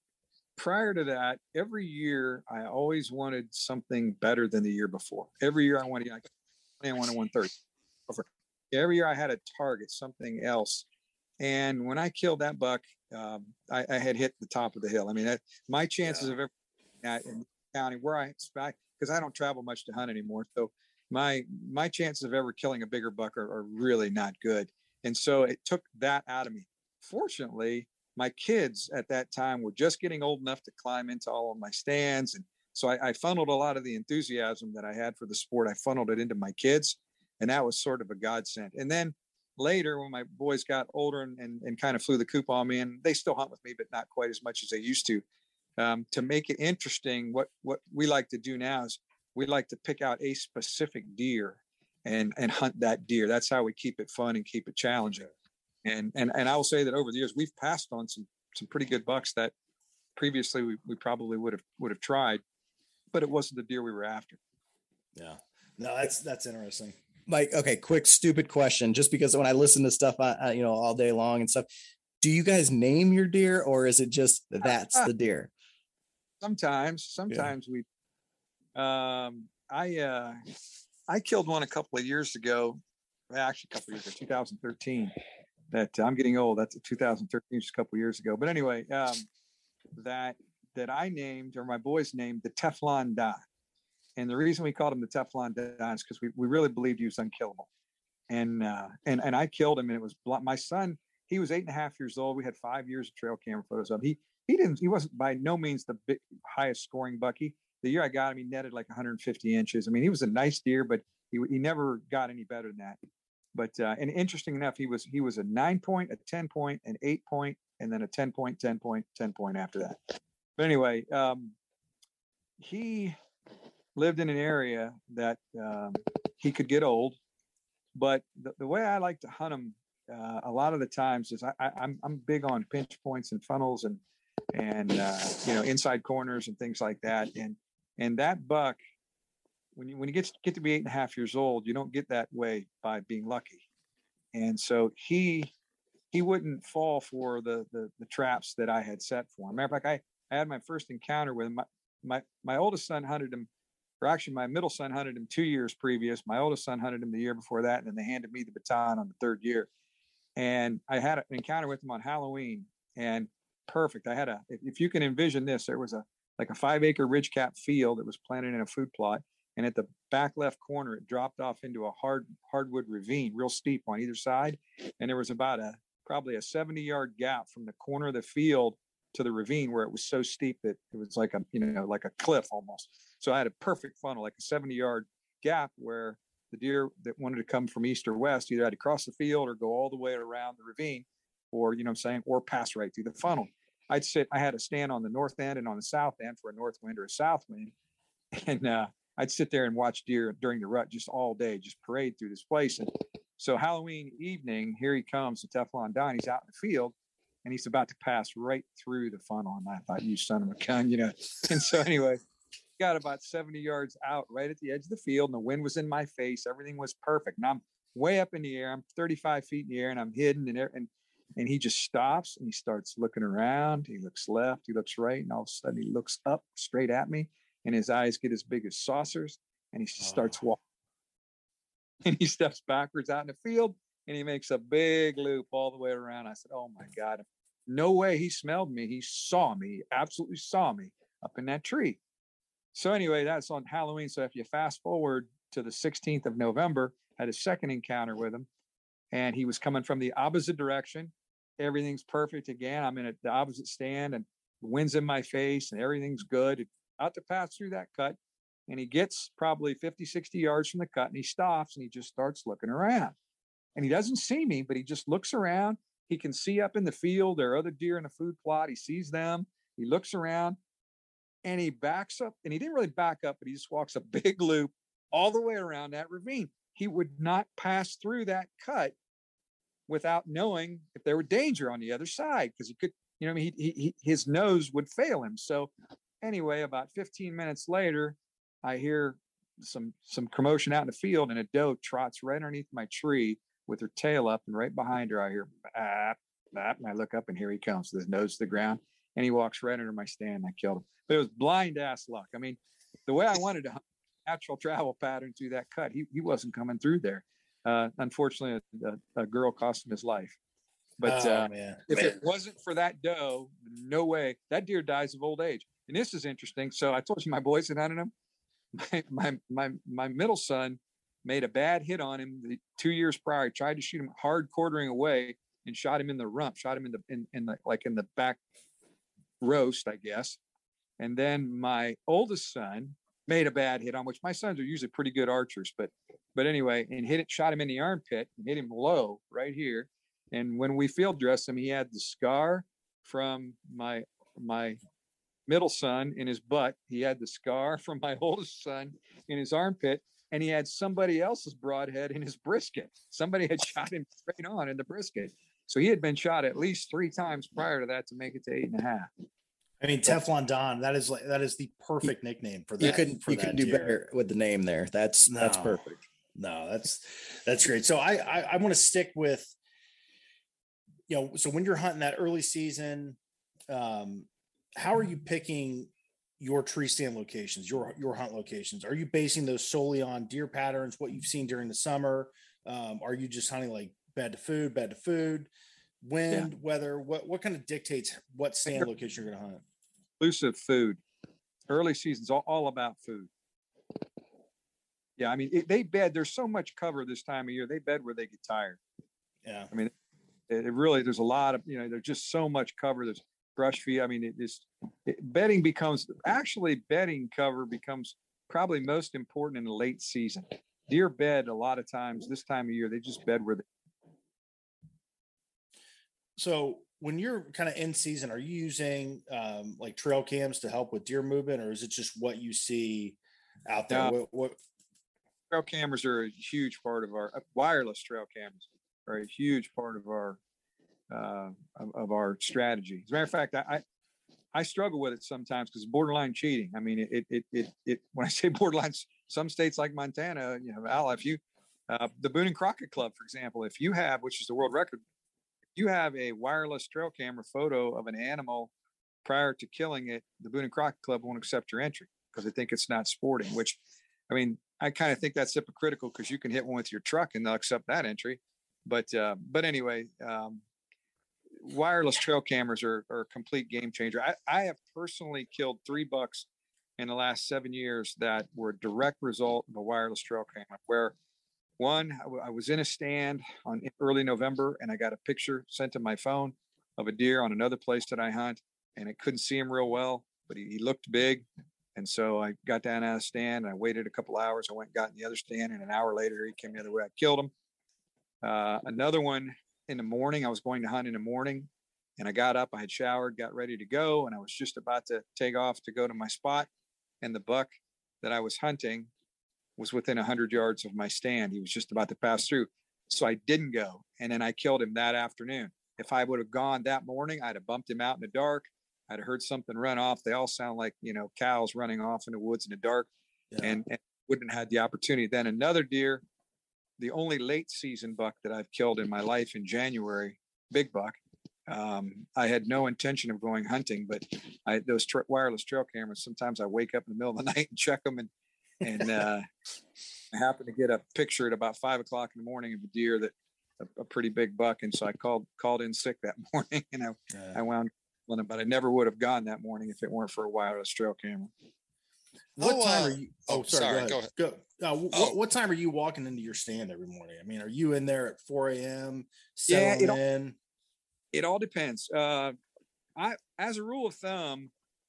prior to that, every year I always wanted something better than the year before. Every year I wanted, I wanted one thirty. Every year I had a target, something else. And when I killed that buck, um, I, I had hit the top of the hill. I mean, that, my chances yeah. of ever at in the county where I, because I don't travel much to hunt anymore. So my, my chances of ever killing a bigger buck are, are really not good. And so it took that out of me. Fortunately, my kids at that time were just getting old enough to climb into all of my stands. And so I, I funneled a lot of the enthusiasm that I had for the sport. I funneled it into my kids. And that was sort of a godsend. And then later when my boys got older and, and, and kind of flew the coop on me, and they still hunt with me, but not quite as much as they used to. Um, to make it interesting, what, what we like to do now is we like to pick out a specific deer and, and hunt that deer. That's how we keep it fun and keep it challenging. And and and I will say that over the years, we've passed on some some pretty good bucks that previously we, we probably would have would have tried. but it wasn't the deer we were after. Yeah. No, that's, that's interesting. Mike, okay, quick, stupid question. Just because when I listen to stuff, I, I, you know, all day long and stuff, do you guys name your deer, or is it just that's the deer? Sometimes, sometimes yeah. we, um, I, uh, I killed one a couple of years ago, actually a couple of years ago, two thousand thirteen, that I'm getting old. That's two thousand thirteen, just a couple of years ago. But anyway, um, that, that I named, or my boys named, the Teflon Don. And the reason we called him the Teflon Don is because we, we really believed he was unkillable. And, uh, and, and I killed him, and it was blunt. My son, he was eight and a half years old. We had five years of trail camera photos of him. He, he didn't, he wasn't by no means the big, highest scoring buck. He, the year I got him, he netted like one hundred fifty inches. I mean, he was a nice deer, but he, he never got any better than that. But, uh, and interesting enough, he was, he was a nine point, a ten point, an eight point, and then a ten point, ten point, ten point after that. But anyway, um, he lived in an area that um, he could get old. But the, the way I like to hunt him uh, a lot of the times is I, I, I'm I'm big on pinch points and funnels and and uh, you know, inside corners and things like that. And and that buck, when you when you get get to be eight and a half years old, you don't get that way by being lucky. And so he he wouldn't fall for the the, the traps that I had set for him. Matter of fact, I. I had my first encounter with him. My, my, my oldest son hunted him, or actually my middle son hunted him two years previous. My oldest son hunted him the year before that. And then they handed me the baton on the third year. And I had an encounter with him on Halloween, and perfect. I had a, if, if you can envision this, there was a, like a five acre ridge cap field that was planted in a food plot. And at the back left corner, it dropped off into a hard, hardwood ravine, real steep on either side. And there was about a, probably a seventy yard gap from the corner of the field to the ravine, where it was so steep that it was like a, you know, like a cliff almost. So I had a perfect funnel, like a seventy yard gap, where the deer that wanted to come from east or west either had to cross the field or go all the way around the ravine, or, you know what I'm saying, or pass right through the funnel. I'd sit, I had a stand on the north end and on the south end for a north wind or a south wind. And uh, I'd sit there and watch deer during the rut just all day, just parade through this place. And so Halloween evening, here he comes, the Teflon Don, he's out in the field. And he's about to pass right through the funnel. And I thought, you son of a gun, you know. And so anyway, got about seventy yards out right at the edge of the field. And the wind was in my face. Everything was perfect. And I'm way up in the air. I'm thirty-five feet in the air, and I'm hidden. And and, and he just stops, and he starts looking around. He looks left. He looks right. And all of a sudden, he looks up straight at me. And his eyes get as big as saucers. And he just starts walking. And he steps backwards out in the field. And he makes a big loop all the way around. I said, oh, my God. No way he smelled me. He saw me. He absolutely saw me up in that tree. So anyway, that's on Halloween. So if you fast forward to the sixteenth of November, I had a second encounter with him, and he was coming from the opposite direction. Everything's perfect again. I'm in a, the opposite stand, and the wind's in my face, and everything's good. Out to pass through that cut, and he gets probably fifty, sixty yards from the cut, and he stops, and he just starts looking around. And he doesn't see me, but he just looks around. He can see up in the field. There are other deer in the food plot. He sees them. He looks around, and he backs up. And he didn't really back up, but he just walks a big loop all the way around that ravine. He would not pass through that cut without knowing if there were danger on the other side, because he could, you know, I mean, he, he, his nose would fail him. So anyway, about fifteen minutes later, I hear some some commotion out in the field, and a doe trots right underneath my tree with her tail up, and right behind her, I hear, ah, ah, and I look up, and here he comes, with his nose to the ground, and he walks right under my stand, and I killed him. But it was blind ass luck. I mean, the way I wanted to hunt, natural travel pattern through that cut, he he wasn't coming through there. Uh, unfortunately, a, a girl cost him his life. But oh, uh, man. if man. it wasn't for that doe, no way. That deer dies of old age. And this is interesting. So I told you my boys had hunted him. My my my, my middle son made a bad hit on him the two years prior. He tried to shoot him hard quartering away and shot him in the rump, shot him in the, in, in the, like in the back roast, I guess. And then my oldest son made a bad hit on, which my sons are usually pretty good archers, but, but anyway, and hit it, shot him in the armpit and hit him low right here. And when we field dressed him, he had the scar from my, my middle son in his butt. He had the scar from my oldest son in his armpit. And he had somebody else's broadhead in his brisket. Somebody had shot him straight on in the brisket. So he had been shot at least three times prior to that to make it to eight and a half. I mean, Teflon Don, that is like, that is the perfect nickname for that. You couldn't, you couldn't do better with the name there. That's, no, that's perfect. No, that's, that's great. So I, I, I want to stick with, you know, so when you're hunting that early season, um, how are you picking your tree stand locations, your, your hunt locations? Are you basing those solely on deer patterns, what you've seen during the summer? Um, are you just hunting like bed to food, bed to food, wind, yeah. weather? What, what kind of dictates what stand location you're going to hunt? Exclusive food. Early season's all, all about food. Yeah. I mean, it, they bed, there's so much cover this time of year. They bed where they get tired. Yeah. I mean, it, it really, there's a lot of, you know, there's just so much cover. There's brush feed. I mean, it is it, bedding becomes actually bedding cover becomes probably most important in the late season. Deer bed a lot of times this time of year, they just bed where they. So when you're kind of in season, are you using um, like trail cams to help with deer movement, or is it just what you see out there? Uh, what, what trail cameras are a huge part of our uh, wireless trail cameras are a huge part of our uh, of, of our strategy. As a matter of fact, I I, I struggle with it sometimes because borderline cheating. I mean, it it it it when I say borderline, some states like Montana, you know, Al, if you uh, the Boone and Crockett Club, for example, if you have, which is the world record. You have a wireless trail camera photo of an animal prior to killing it, the Boone and Crockett Club won't accept your entry because they think it's not sporting, which, I mean, I kind of think that's hypocritical because you can hit one with your truck and they'll accept that entry. But, uh, but anyway, um, wireless trail cameras are, are a complete game changer. I, I have personally killed three bucks in the last seven years that were a direct result of a wireless trail camera where One, I was in a stand on early November and I got a picture sent to my phone of a deer on another place that I hunt and I couldn't see him real well, but he, he looked big. And so I got down out of stand and I waited a couple hours. I went and got in the other stand and an hour later, he came the other way. I killed him. Uh, another one in the morning, I was going to hunt in the morning and I got up, I had showered, got ready to go. And I was just about to take off to go to my spot and the buck that I was hunting was within one hundred yards of my stand. He was just about to pass through. So I didn't go. And then I killed him that afternoon. If I would have gone that morning, I'd have bumped him out in the dark. I'd have heard something run off. They all sound like, you know, cows running off in the woods in the dark. Yeah. And, and wouldn't have had the opportunity. Then another deer, the only late season buck that I've killed in my life in January, big buck. Um, I had no intention of going hunting, but I, those tra- wireless trail cameras, sometimes I wake up in the middle of the night and check them and, and uh, I happened to get a picture at about five o'clock in the morning of a deer that a, a pretty big buck. And so I called, called in sick that morning and I, yeah. I wound up, but I never would have gone that morning if it weren't for a wireless trail camera. What oh, time uh, are you? Oh, sorry. sorry go ahead. Go ahead. Go, uh, w- oh. what, what time are you walking into your stand every morning? I mean, are you in there at four a.m. settling yeah, it in? All, it all depends. Uh, I, as a rule of thumb,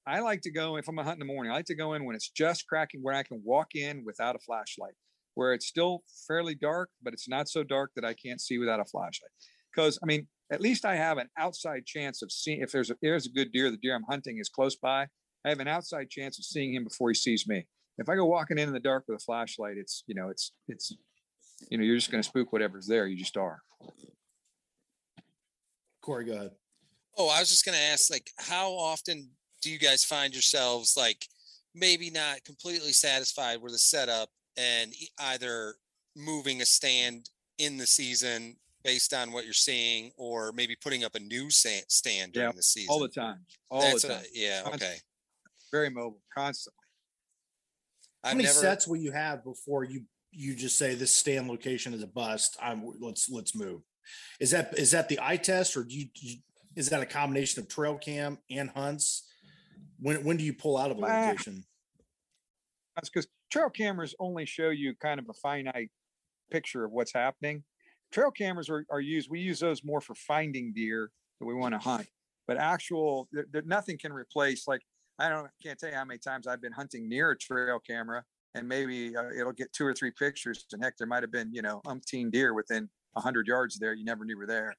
I like to go, if I'm hunting in the morning, I like to go in when it's just cracking, where I can walk in without a flashlight, where it's still fairly dark, but it's not so dark that I can't see without a flashlight. Because, I mean, at least I have an outside chance of seeing, if there's a, there's a good deer, the deer I'm hunting is close by, I have an outside chance of seeing him before he sees me. If I go walking in in the dark with a flashlight, it's, you know, it's, it's, you know, you're just going to spook whatever's there. You just are. Corey, go ahead. Oh, I was just going to ask, like, how often do you guys find yourselves like maybe not completely satisfied with the setup and either moving a stand in the season based on what you're seeing, or maybe putting up a new stand during yeah, the season? All the time. All That's the time. A, yeah. Constantly. Okay. Very mobile, constantly. How I've many never... sets will you have before you, you just say this stand location is a bust? I'm let's, let's move. Is that, is that the eye test, or do you, is that a combination of trail cam and hunts? When when do you pull out of a location? That's because trail cameras only show you kind of a finite picture of what's happening. Trail cameras are, are used. We use those more for finding deer that we want to hunt. But actual, there, there, nothing can replace. Like I don't can't tell you how many times I've been hunting near a trail camera, and maybe uh, it'll get two or three pictures. And heck, there might have been you know umpteen deer within a hundred yards there. You never knew were there.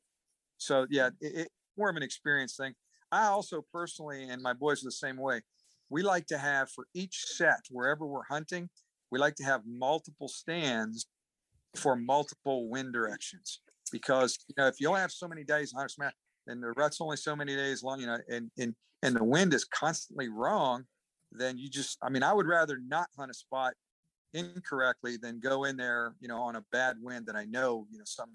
So yeah, it, it more of an experience thing. I also personally, and my boys are the same way, we like to have for each set, wherever we're hunting, we like to have multiple stands for multiple wind directions. Because, you know, if you only have so many days, and the rut's only so many days long, you know, and, and, and the wind is constantly wrong, then you just, I mean, I would rather not hunt a spot incorrectly than go in there, you know, on a bad wind that I know, you know, some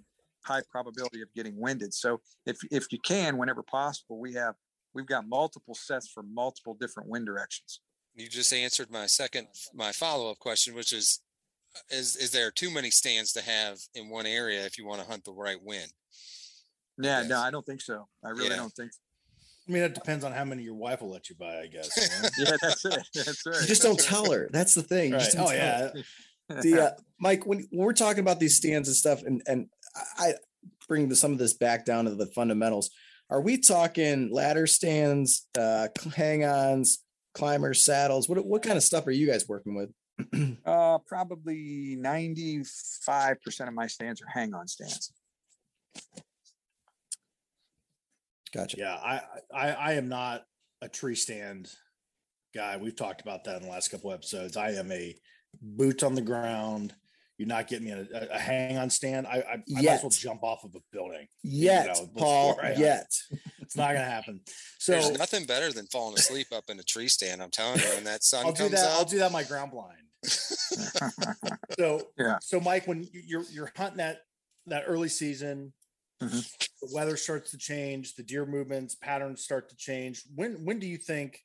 high probability of getting winded. So if, if you can, whenever possible, we have, we've got multiple sets for multiple different wind directions. You just answered my second, my follow-up question, which is, is, is there too many stands to have in one area if you want to hunt the right wind? Yeah, yes. No, I don't think so. I really yeah. don't think so. I mean, it depends on how many your wife will let you buy, I guess. Right? Yeah, that's it. That's right. You just that's don't right. tell her. That's the thing. Right. Just oh, yeah. The, uh, Mike, when we're talking about these stands and stuff, and, and I bring the, some of this back down to the fundamentals, are we talking ladder stands, uh, hang-ons, climbers, saddles? What what kind of stuff are you guys working with? uh, probably ninety-five percent of my stands are hang-on stands. Gotcha. Yeah, I, I I am not a tree stand guy. We've talked about that in the last couple of episodes. I am a boot on the ground. You're not getting me a, a hang on stand. I, I, I might as well jump off of a building. Yet, you know, Paul. I, yet, it's not gonna happen. So there's nothing better than falling asleep up in a tree stand. I'm telling you, when that sun I'll comes do that, up, I'll do that. My ground blind. so yeah. So Mike, when you're you're hunting that that early season. Mm-hmm. The weather starts to change, the deer movements patterns start to change. When when do you think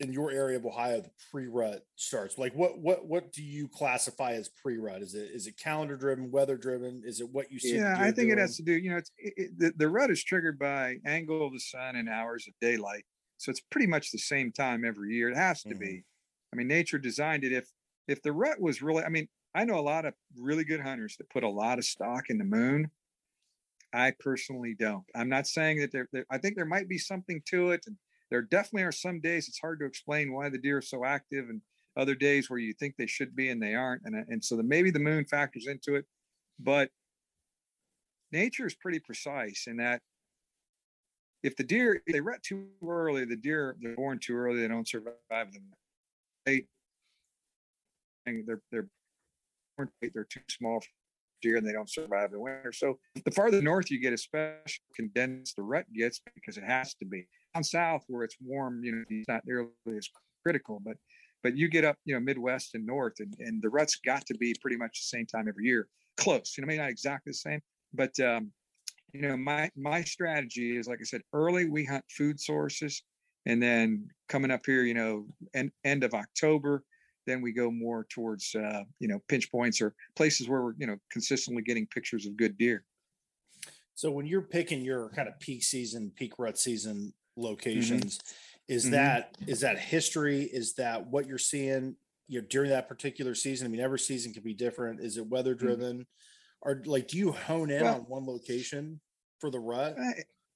in your area of Ohio the pre-rut starts? Like what what what do you classify as pre-rut? Is it is it calendar driven, weather driven? Is it what you see? Yeah, I think doing? It has to do, you know, it's it, it, the, the rut is triggered by angle of the sun and hours of daylight. So it's pretty much the same time every year. It has to mm-hmm. be. I mean, nature designed it. If if the rut was really, I mean, I know a lot of really good hunters that put a lot of stock in the moon. I personally don't. I'm not saying that there, there, I think there might be something to it. And there definitely are some days it's hard to explain why the deer are so active and other days where you think they should be and they aren't. And, and so the, maybe the moon factors into it, but nature is pretty precise in that if the deer, if they rut too early, the deer, they're born too early. They don't survive them. They, they're, they're, they're too small for deer and they don't survive the winter. So the farther north you get, especially condensed the rut gets, because it has to be. Down south where it's warm, you know, it's not nearly as critical, but but you get up, you know, Midwest and north, and, and the rut's got to be pretty much the same time every year. Close, you know, maybe not exactly the same, but um, you know, my my strategy is, like I said, early we hunt food sources, and then coming up here, you know, end end of October. Then we go more towards, uh, you know, pinch points or places where we're, you know, consistently getting pictures of good deer. So when you're picking your kind of peak season, peak rut season locations, mm-hmm. is mm-hmm. that, is that history? Is that what you're seeing, you know, during that particular season? I mean, every season can be different. Is it weather driven mm-hmm. or like, do you hone in well, on one location for the rut? I,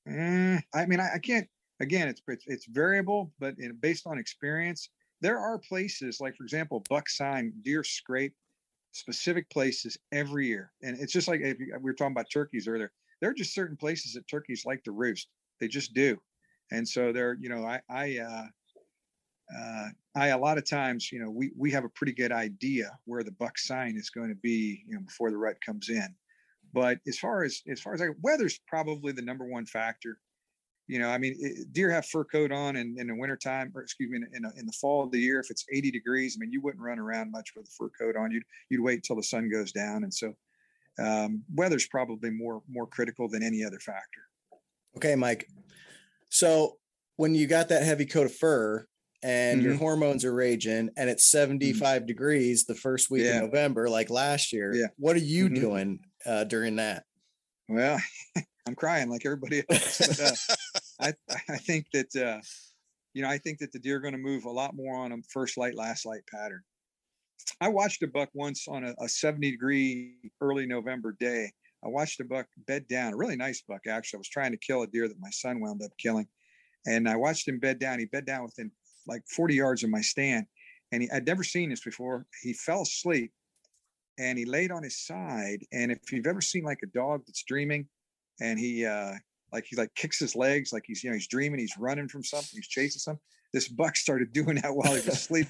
uh, I mean, I, I can't, again, it's, it's, it's variable, but in, based on experience, there are places like, for example, buck sign, deer scrape, specific places every year. And it's just like if you, we were talking about turkeys earlier. There are just certain places that turkeys like to roost. They just do. And so they're, you know, I, I, uh, uh, I, a lot of times, you know, we, we have a pretty good idea where the buck sign is going to be, you know, before the rut comes in. But as far as, as far as like weather's probably the number one factor. You know, I mean, it, deer have fur coat on in, in the wintertime, or excuse me, in, in, in the fall of the year, if it's eighty degrees, I mean, you wouldn't run around much with a fur coat on. You'd, you'd wait till the sun goes down. And so um, weather's probably more, more critical than any other factor. Okay, Mike. So when you got that heavy coat of fur and mm-hmm. your hormones are raging and it's seventy-five mm-hmm. degrees the first week yeah. in November, like last year, yeah. what are you mm-hmm. doing uh, during that? Well, I'm crying like everybody else. But, uh, I, I think that, uh, you know, I think that the deer are going to move a lot more on a first light, last light pattern. I watched a buck once on a, a seventy degree early November day. I watched a buck bed down, a really nice buck. Actually, I was trying to kill a deer that my son wound up killing. And I watched him bed down. He bed down within like forty yards of my stand. And he, I'd never seen this before. He fell asleep and he laid on his side. And if you've ever seen like a dog that's dreaming and he, uh, Like he like kicks his legs, like he's, you know, he's dreaming, he's running from something, he's chasing something. This buck started doing that while he was asleep.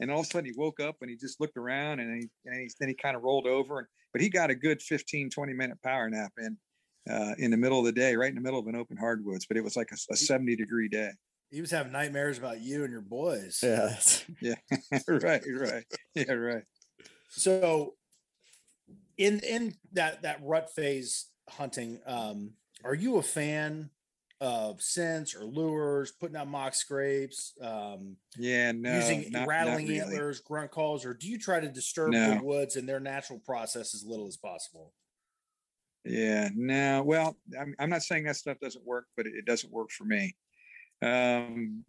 And all of a sudden he woke up and he just looked around and, he, and he, then he kind of rolled over. And, but he got a good fifteen, twenty minute power nap in. uh, in the middle of the day, right in the middle of an open hardwoods, but it was like a, a seventy degree day. He was having nightmares about you and your boys. Yeah. Yeah. Right. Right. Yeah. Right. So in, in that, that rut phase hunting, um, are you a fan of scents or lures, putting out mock scrapes, um, yeah, no, using not, rattling not really. antlers, grunt calls, or do you try to disturb no. the woods and their natural process as little as possible? Yeah, no. Well, I'm, I'm not saying that stuff doesn't work, but it, it doesn't work for me. Um,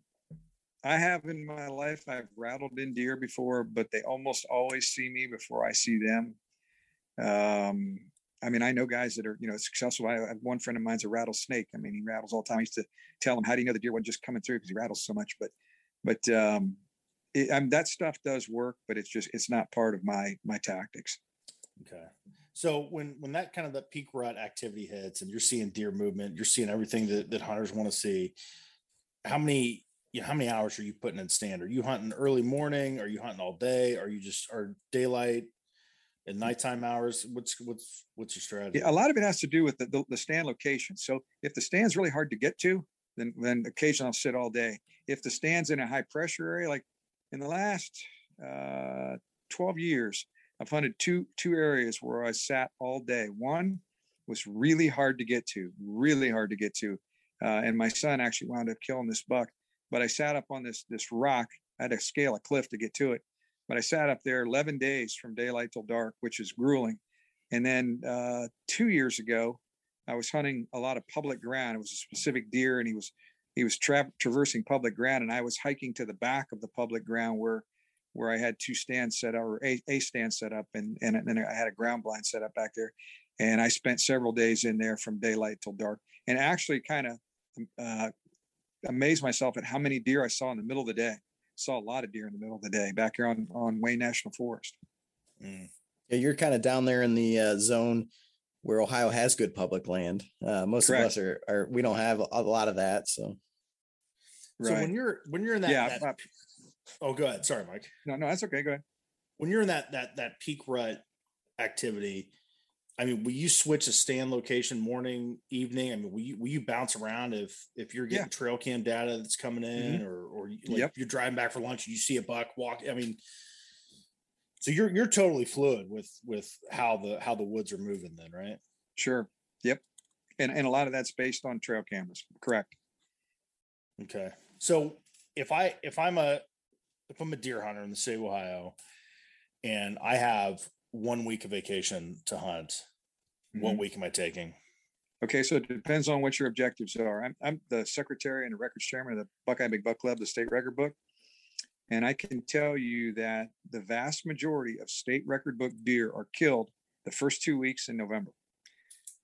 I have in my life, I've rattled in deer before, but they almost always see me before I see them. Um, I mean, I know guys that are, you know, successful. I have one friend of mine's a rattlesnake. I mean, he rattles all the time. I used to tell him, how do you know the deer wasn't just coming through? Because he rattles so much. But, but, um, it, I mean, that stuff does work, but it's just, it's not part of my, my tactics. Okay. So when, when that kind of that peak rut activity hits and you're seeing deer movement, you're seeing everything that, that hunters want to see, how many, you know, how many hours are you putting in stand? Are you hunting early morning? Are you hunting all day? Are you just, are daylight? In nighttime hours, what's what's what's your strategy? Yeah, a lot of it has to do with the, the, the stand location. So if the stand's really hard to get to, then then occasionally I'll sit all day. If the stand's in a high pressure area, like in the last uh, twelve years, I've hunted two two areas where I sat all day. One was really hard to get to, really hard to get to, uh, and my son actually wound up killing this buck. But I sat up on this this rock. I had to scale a cliff to get to it. But I sat up there eleven days from daylight till dark, which is grueling. And then uh, two years ago, I was hunting a lot of public ground. It was a specific deer, and he was he was tra- traversing public ground, and I was hiking to the back of the public ground where where I had two stands set up, or a, a stand set up, and and then I had a ground blind set up back there. And I spent several days in there from daylight till dark, and actually kind of uh, amazed myself at how many deer I saw in the middle of the day. Saw a lot of deer in the middle of the day back here on, on Wayne National Forest. Mm. Yeah, you're kind of down there in the uh, zone where Ohio has good public land. Uh, most Correct. of us are, are, we don't have a lot of that. So, right. so when you're, when you're in that, yeah, that I, I, oh, go ahead. Sorry, Mike. No, no, that's okay. Go ahead. When you're in that, that, that peak rut activity, I mean, will you switch a stand location morning, evening? I mean, will you, will you bounce around if, if you're getting yeah. trail cam data that's coming in mm-hmm. or, or like yep. you're driving back for lunch and you see a buck walk? I mean, so you're, you're totally fluid with, with how the, how the woods are moving then, right? Sure. Yep. And, and a lot of that's based on trail cameras. Correct. Okay. So if I, if I'm a, if I'm a deer hunter in the state of Ohio and I have one week of vacation to hunt, mm-hmm. what week am I taking? Okay, so it depends on what your objectives are. I'm, I'm the secretary and the records chairman of the Buckeye Big Buck Club, the state record book. And I can tell you that the vast majority of state record book deer are killed the first two weeks in November.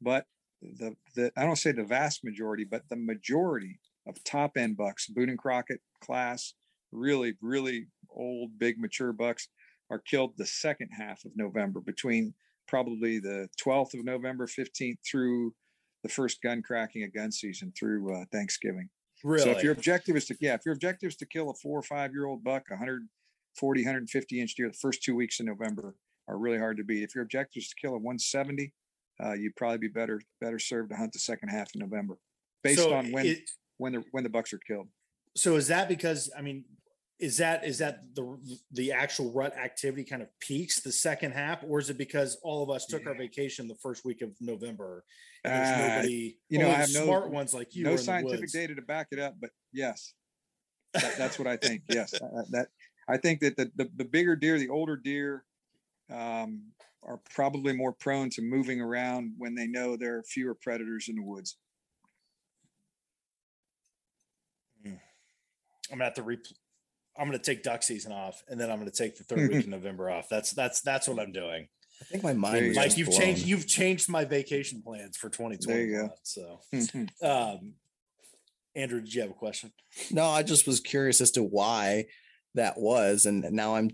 But the, the I don't say the vast majority, but the majority of top end bucks, Boone and Crockett class, really, really old, big, mature bucks, are killed the second half of November, between probably the twelfth of November, fifteenth through the first gun cracking of gun season through uh, Thanksgiving. Really? So if your objective is to, yeah, if your objective is to kill a four or five year old buck, one forty, one fifty inch deer, the first two weeks in November are really hard to beat. If your objective is to kill a one seventy, uh, you'd probably be better, better served to hunt the second half of November based so on when, it, when the, when the bucks are killed. So is that because, I mean, Is that is that the the actual rut activity kind of peaks the second half, or is it because all of us took yeah. our vacation the first week of November? And there's nobody, uh, you know, I have smart no, ones like you. No scientific data to back it up, but yes, that, that's what I think. Yes, uh, that I think that the, the the bigger deer, the older deer, um, are probably more prone to moving around when they know there are fewer predators in the woods. I'm gonna have to replay. I'm going to take duck season off, and then I'm going to take the third week of November off. That's, that's, that's what I'm doing. I think my mind was like, you've blown. changed, you've changed my vacation plans for twenty twenty. There you go. So, um, Andrew, did you have a question? No, I just was curious as to why that was. And now I'm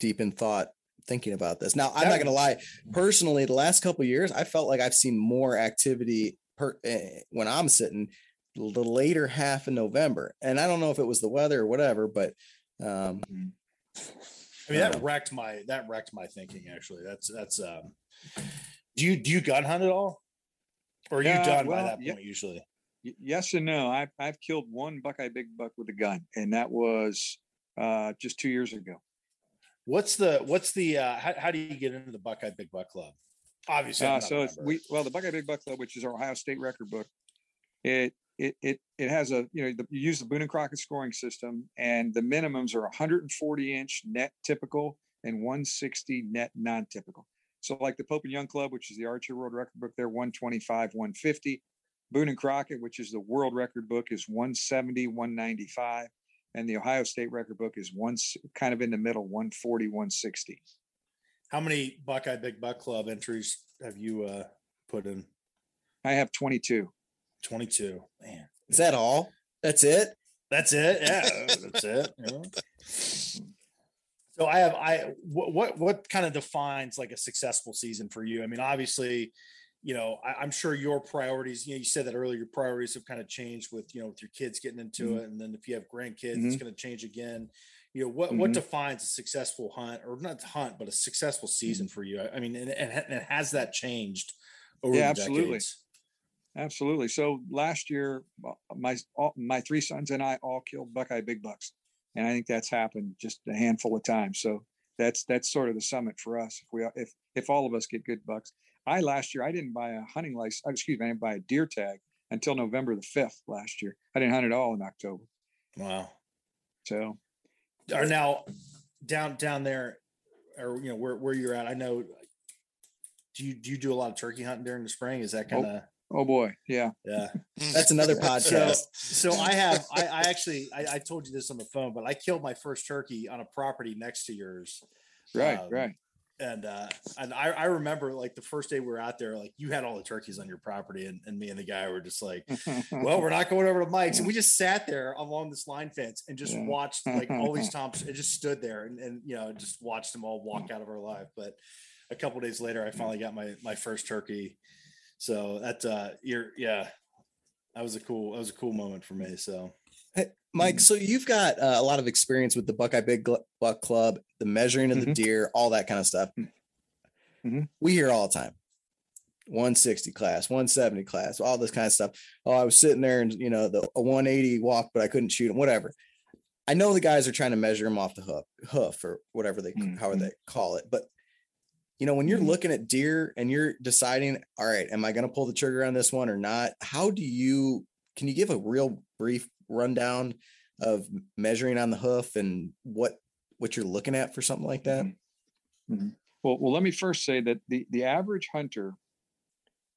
deep in thought thinking about this. Now, I'm that, not going to lie. Personally, the last couple of years, I felt like I've seen more activity per eh, when I'm sitting the later half of November. And I don't know if it was the weather or whatever, but um I mean that uh, wrecked my that wrecked my thinking actually. That's that's um do you do you gun hunt at all? Or are you uh, done well, by that point, y- usually? Y- yes and no. I, I've killed one Buckeye Big Buck with a gun, and that was uh, just two years ago. What's the, what's the, uh, how, how do you get into the Buckeye Big Buck Club? Obviously. Uh, so it's, we, well, the Buckeye Big Buck Club, which is our Ohio State record book, it, it, it, it has a, you know, the, you use the Boone and Crockett scoring system, and the minimums are one hundred forty inch net typical and one hundred sixty net non-typical. So like the Pope and Young Club, which is the archery world record book there, one twenty-five, one fifty. Boone and Crockett, which is the world record book, is one seventy, one ninety-five. And the Ohio State record book is one kind of in the middle, one forty, one sixty. How many Buckeye Big Buck Club entries have you uh, put in? I have twenty-two. twenty-two, man. Is that all? That's it? That's it. Yeah, that's it. Yeah. So I have, I, what, what kind of defines like a successful season for you? I mean, obviously, you know, I, I'm sure your priorities, you know, you said that earlier, your priorities have kind of changed with, you know, with your kids getting into mm-hmm. it. And then if you have grandkids, mm-hmm. it's going to change again. You know, what, mm-hmm. what defines a successful hunt, or not hunt, but a successful season mm-hmm. for you? I mean, and, and, and has that changed over yeah, the absolutely. decades? Absolutely. So last year, my, all, my three sons and I all killed Buckeye Big Bucks. And I think that's happened just a handful of times. So that's, that's sort of the summit for us. If we, if, if all of us get good bucks, I, last year, I didn't buy a hunting license, excuse me, I didn't buy a deer tag until November the fifth last year. I didn't hunt at all in October. Wow. So are now down, down there, or, you know, where, where you're at, I know, do you, do you do a lot of turkey hunting during the spring? Is that kind of, oh. Oh boy. Yeah. Yeah. That's another podcast. So, so I have, I, I actually, I, I told you this on the phone, but I killed my first turkey on a property next to yours. Right. Um, right. And, uh, and I, I remember like the first day we were out there, like you had all the turkeys on your property, and, and me and the guy were just like, well, we're not going over to Mike's. And we just sat there along this line fence and just watched like all these tops and just stood there and, and, you know, just watched them all walk out of our life. But a couple of days later, I finally got my, my first turkey. So that's uh, you're, yeah, that was a cool, that was a cool moment for me. So, hey, Mike, mm-hmm. so you've got uh, a lot of experience with the Buckeye Big Buck Club, the measuring of mm-hmm. the deer, all that kind of stuff. Mm-hmm. We hear all the time, one sixty class, one seventy class, all this kind of stuff. Oh, I was sitting there and, you know, the a one eighty walk, but I couldn't shoot him, whatever. I know the guys are trying to measure him off the hoof, hoof or whatever they, mm-hmm. however they call it, but you know, when you're looking at deer and you're deciding, all right, am I going to pull the trigger on this one or not? How do you, can you give a real brief rundown of measuring on the hoof and what, what you're looking at for something like that? Mm-hmm. Well, well, let me first say that the, the average hunter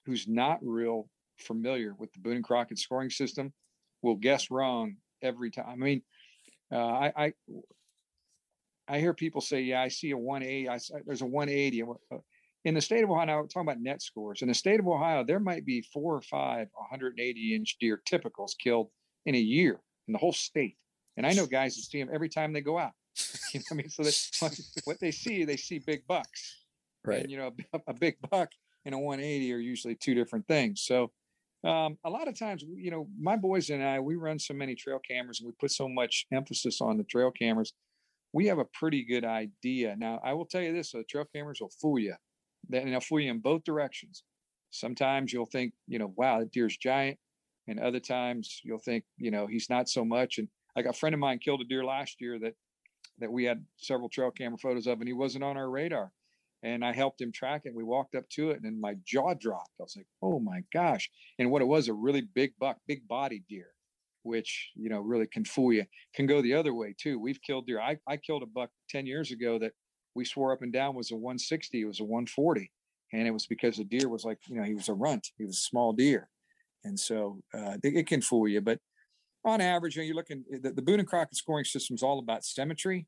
who's not real familiar with the Boone and Crockett scoring system will guess wrong every time. I mean, uh, I, I, I hear people say, yeah, I see a one eighty. I, there's a one eighty. In the state of Ohio, now we're talking about net scores. In the state of Ohio, there might be four or five one eighty inch deer typicals killed in a year in the whole state. And I know guys who see them every time they go out. You know what I mean? So they, what they see, they see big bucks. Right. And, you know, a, a big buck and a one eighty are usually two different things. So um, a lot of times, you know, my boys and I, we run so many trail cameras and we put so much emphasis on the trail cameras. We have a pretty good idea. Now, I will tell you this, so the trail cameras will fool you. They'll fool you in both directions. Sometimes you'll think, you know, wow, that deer's giant. And other times you'll think, you know, he's not so much. And like a friend of mine killed a deer last year that, that we had several trail camera photos of, and he wasn't on our radar. And I helped him track it. We walked up to it and my jaw dropped. I was like, oh my gosh. And what it was, a really big buck, big bodied deer, which, you know, really can fool you. Can go the other way too. We've killed deer. I, I killed a buck ten years ago that we swore up and down was a one sixty. It was a one forty. And it was because the deer was like, you know, he was a runt. He was a small deer. And so uh, it, it can fool you. But on average, you know, you're looking, the, the Boone and Crockett scoring system is all about symmetry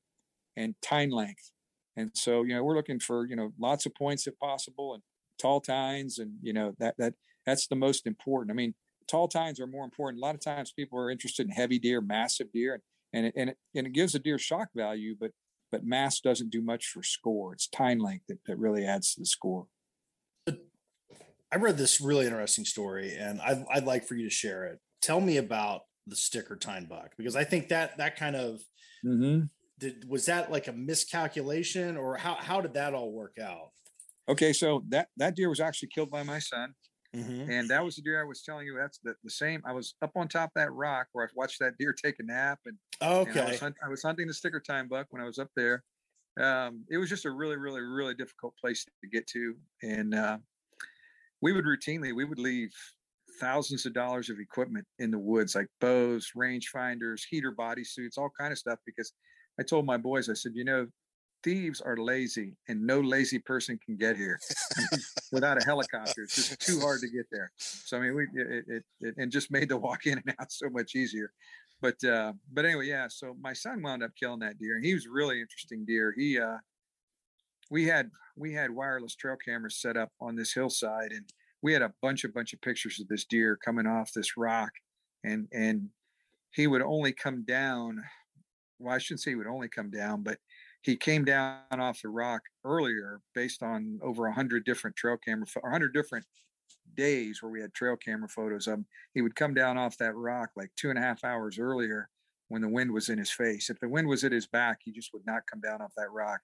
and tine length. And so, you know, we're looking for, you know, lots of points if possible and tall tines. And, you know, that, that, that's the most important. I mean, tall tines are more important. A lot of times people are interested in heavy deer, massive deer, and it, and it, and it gives a deer shock value, but, but mass doesn't do much for score. It's tine length that, that really adds to the score. I read this really interesting story and I'd, I'd like for you to share it. Tell me about the sticker tine buck, because I think that, that kind of, mm-hmm. did, was that like a miscalculation or how, how did that all work out? Okay. So that, that deer was actually killed by my son. Mm-hmm. And that was the deer I was telling you. That's the, the same. I was up on top of that rock where I watched that deer take a nap. And, okay. and I, was hunt, I was hunting the sticker time buck when I was up there. Um, it was just a really, really, really difficult place to get to. And uh, we would routinely, we would leave thousands of dollars of equipment in the woods, like bows, range finders, heater body suits, all kind of stuff. Because I told my boys, I said, you know, thieves are lazy, and no lazy person can get here without a helicopter. It's just too hard to get there. So I mean, we it, it, it and just made the walk in and out so much easier. But uh, but anyway, yeah. So my son wound up killing that deer, and he was a really interesting deer. He uh, we had we had wireless trail cameras set up on this hillside, and we had a bunch of bunch of pictures of this deer coming off this rock, and and he would only come down. Well, I shouldn't say he would only come down, but he came down off the rock earlier based on over a hundred different trail camera, a hundred different days where we had trail camera photos of him. He would come down off that rock like two and a half hours earlier when the wind was in his face. If the wind was at his back, he just would not come down off that rock.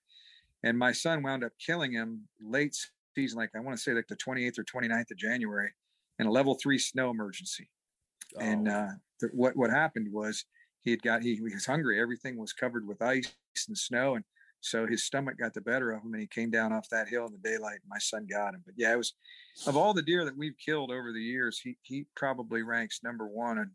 And my son wound up killing him late season, like I want to say like the twenty-eighth or twenty-ninth of January, in a level three snow emergency. Oh. And uh, th- what, what happened was, He had got, he, he was hungry. Everything was covered with ice and snow. And so his stomach got the better of him, and he came down off that hill in the daylight, and my son got him. But yeah, it was, of all the deer that we've killed over the years, he, he probably ranks number one in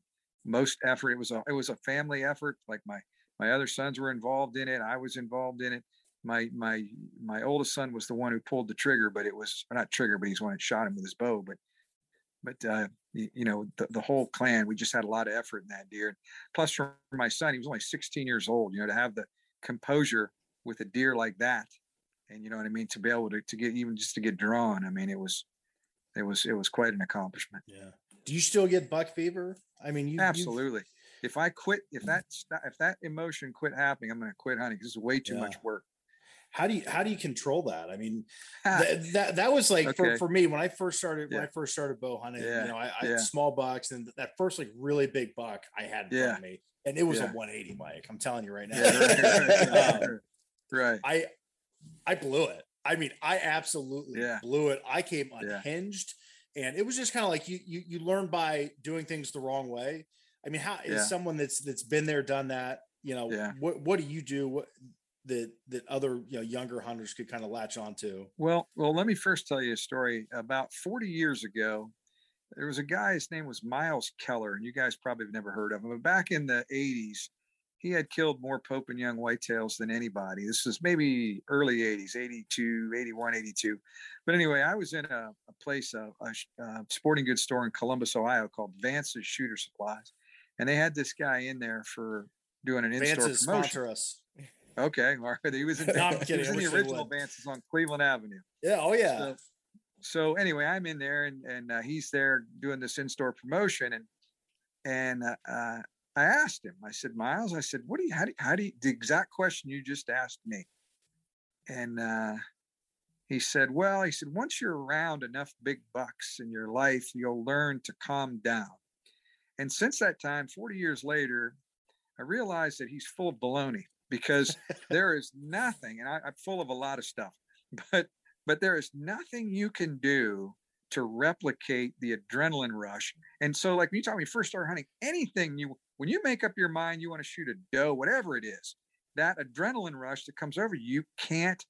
most effort. It was a, it was a family effort. Like my, my other sons were involved in it. I was involved in it. My, my, my oldest son was the one who pulled the trigger, but it was not trigger, but he's the one that shot him with his bow. But But, uh, you, you know, the, the whole clan, we just had a lot of effort in that deer. Plus, for my son, he was only sixteen years old, you know, to have the composure with a deer like that. And, you know what I mean? To be able to, to get even just to get drawn. I mean, it was it was it was quite an accomplishment. Yeah. Do you still get buck fever? I mean, you absolutely. You've... If I quit, if that if that emotion quit happening, I'm going to quit hunting because it's way too yeah. much work. How do you, how do you control that? I mean, th- that, that was like, okay. for, for me, when I first started, yeah. when I first started bow hunting, yeah. you know, I, I yeah. had small bucks, and that first like really big buck I had in yeah. front of me, and it was yeah. a one eighty, Mike, I'm telling you right now. Yeah. um, right. I, I blew it. I mean, I absolutely yeah. blew it. I came unhinged, yeah. and it was just kind of like, you, you, you learn by doing things the wrong way. I mean, how yeah. is someone that's, that's been there, done that, you know, yeah. what, what do you do? What, that that other, you know, younger hunters could kind of latch on to? Well, well, let me first tell you a story. About forty years ago, there was a guy, his name was Miles Keller, and you guys probably have never heard of him. But back in the eighties, he had killed more Pope and Young whitetails than anybody. This was maybe early eighties, eighty-two, eighty-one, eighty-two. But anyway, I was in a, a place, a, a, a sporting goods store in Columbus, Ohio, called Vance's Shooter Supplies. And they had this guy in there for doing an in-store Vance's promotion. Sponsor us. Okay, all right. He was in, no, he was in the original Vance's on Cleveland Avenue. Yeah, oh yeah. So, so anyway, I'm in there, and and uh, he's there doing this in-store promotion, and and uh, uh, I asked him. I said, Miles, I said, what do you? How do? You, how do you? The exact question you just asked me. And uh, he said, well, he said, once you're around enough big bucks in your life, you'll learn to calm down. And since that time, forty years later, I realized that he's full of baloney. Because there is nothing, and I, I'm full of a lot of stuff, but but there is nothing you can do to replicate the adrenaline rush. And so, like when you talk, when you first start hunting, anything you when you make up your mind you want to shoot a doe, whatever it is, that adrenaline rush that comes over you, you can't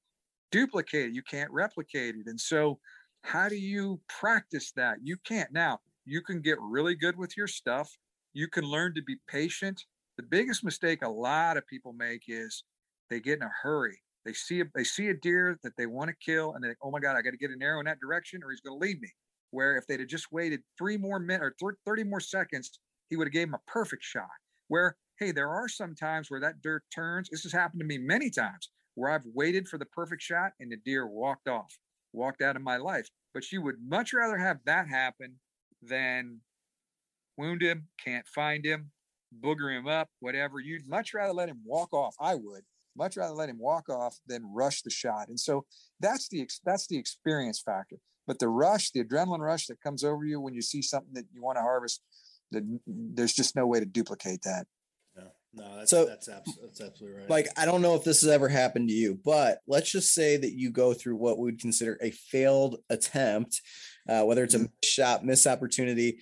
duplicate it, you can't replicate it. And so, how do you practice that? You can't. Now, you can get really good with your stuff. You can learn to be patient. The biggest mistake a lot of people make is they get in a hurry. They see a, they see a deer that they want to kill, and they think, oh my God, I got to get an arrow in that direction or he's going to lead me. Where if they'd have just waited three more minutes or thirty more seconds, he would have gave him a perfect shot. Where, hey, there are some times where that deer turns. This has happened to me many times where I've waited for the perfect shot and the deer walked off, walked out of my life. But you would much rather have that happen than wound him, can't find him, booger him up, whatever. You'd much rather let him walk off. I would much rather let him walk off than rush the shot. And so that's the that's the experience factor. But the rush, the adrenaline rush that comes over you when you see something that you want to harvest, that there's just no way to duplicate that. Yeah. No, that's, so, that's, abs- that's absolutely right. Like, I don't know if this has ever happened to you, but let's just say that you go through what we would consider a failed attempt, uh, whether it's a missed shot, missed opportunity.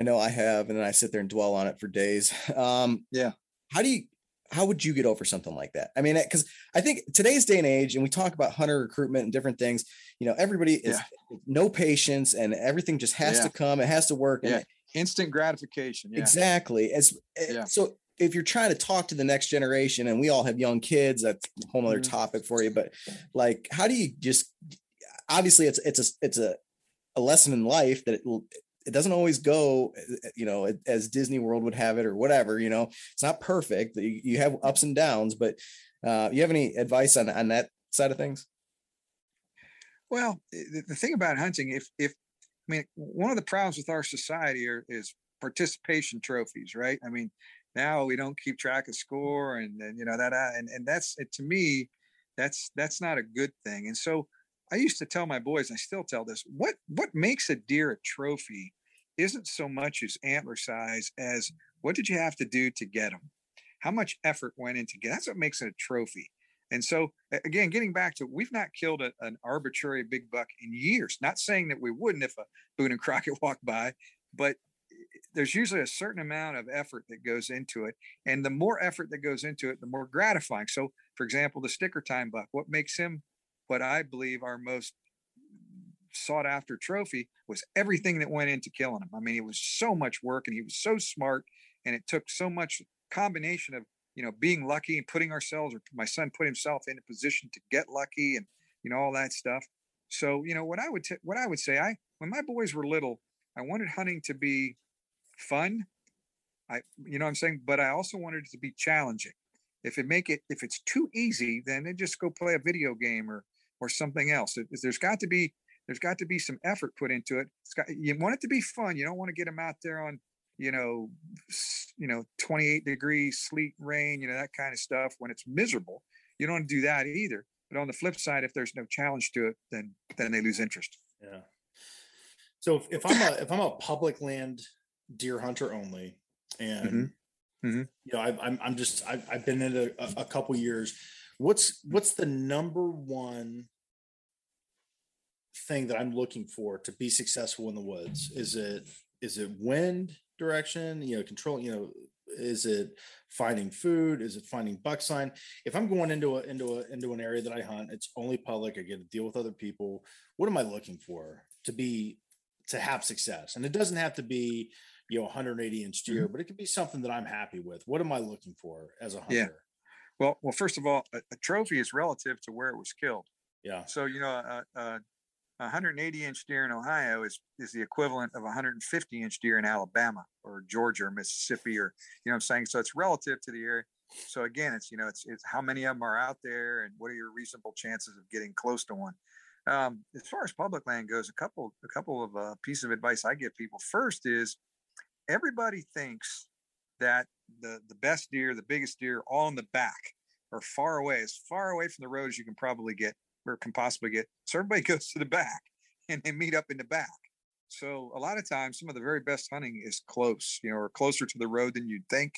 I know I have, and then I sit there and dwell on it for days. Um, yeah. How do you, how would you get over something like that? I mean, because I think today's day and age, and we talk about hunter recruitment and different things, you know, everybody is yeah. no patience and everything just has yeah. to come. It has to work. Yeah. And, instant gratification. Yeah. Exactly. As, yeah. So if you're trying to talk to the next generation, and we all have young kids, that's a whole other mm-hmm. topic for you, but like, how do you just, obviously it's, it's a, it's a, a lesson in life that it it doesn't always go, you know, as Disney World would have it or whatever, you know, it's not perfect. You, you have ups and downs, but uh, you have any advice on, on that side of things? Well, the, the thing about hunting, if, if, I mean, one of the problems with our society are, is participation trophies, right? I mean, now we don't keep track of score and, and you know, that, and, and that's, to me, that's, that's not a good thing. And so I used to tell my boys, I still tell this, what, what makes a deer a trophy isn't so much as antler size as what did you have to do to get them? How much effort went into get, that's what makes it a trophy. And so, again, getting back to, we've not killed a, an arbitrary big buck in years, not saying that we wouldn't if a Boone and Crockett walked by, but there's usually a certain amount of effort that goes into it. And the more effort that goes into it, the more gratifying. So, for example, the sticker time buck, what makes him what I believe our most sought after trophy was everything that went into killing him. I mean, it was so much work and he was so smart, and it took so much combination of, you know, being lucky and putting ourselves, or my son put himself in a position to get lucky and, you know, all that stuff. So, you know, what I would, t- what I would say, I, when my boys were little, I wanted hunting to be fun. I, you know what I'm saying? But I also wanted it to be challenging. If it make it, if it's too easy, then they just go play a video game or, or something else. It, there's got to be, there's got to be some effort put into it. It's got, you want it to be fun. You don't want to get them out there on, you know, you know, twenty-eight degree sleet, rain, you know, that kind of stuff when it's miserable. You don't want to do that either. But on the flip side, if there's no challenge to it, then, then they lose interest. Yeah. So if, if I'm a, if I'm a public land deer hunter only, and mm-hmm. Mm-hmm. you know, I've, I'm, I'm just, I've, I've been in it a, a couple years. What's, what's the number one thing that I'm looking for to be successful in the woods? Is it, is it wind direction, you know, control, you know, is it finding food? Is it finding buck sign? If I'm going into a, into a, into an area that I hunt, it's only public. I get to deal with other people. What am I looking for to be, to have success? And it doesn't have to be, you know, one hundred eighty inch deer, mm-hmm. but it could be something that I'm happy with. What am I looking for as a hunter? Yeah. Well, well, first of all, a, a trophy is relative to where it was killed. Yeah. So, you know, a, a one hundred eighty inch deer in Ohio is, is the equivalent of one hundred fifty inch deer in Alabama or Georgia or Mississippi, or, you know what I'm saying? So it's relative to the area. So again, it's, you know, it's, it's how many of them are out there and what are your reasonable chances of getting close to one? Um, as far as public land goes, a couple, a couple of uh, pieces of advice I give people. First is everybody thinks that the, the best deer, the biggest deer, all in the back or far away, as far away from the road as you can probably get or can possibly get. So everybody goes to the back and they meet up in the back. So a lot of times, some of the very best hunting is close, you know, or closer to the road than you'd think,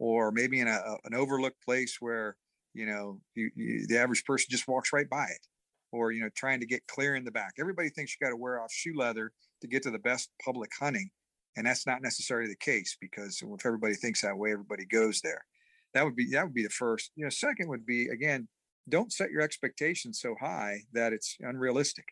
or maybe in a, an overlooked place where, you know, you, you, the average person just walks right by it, or, you know, trying to get clear in the back. Everybody thinks you got to wear off shoe leather to get to the best public hunting. And that's not necessarily the case, because if everybody thinks that way, everybody goes there. That would be, that would be the first. You know, second would be, again, don't set your expectations so high that it's unrealistic.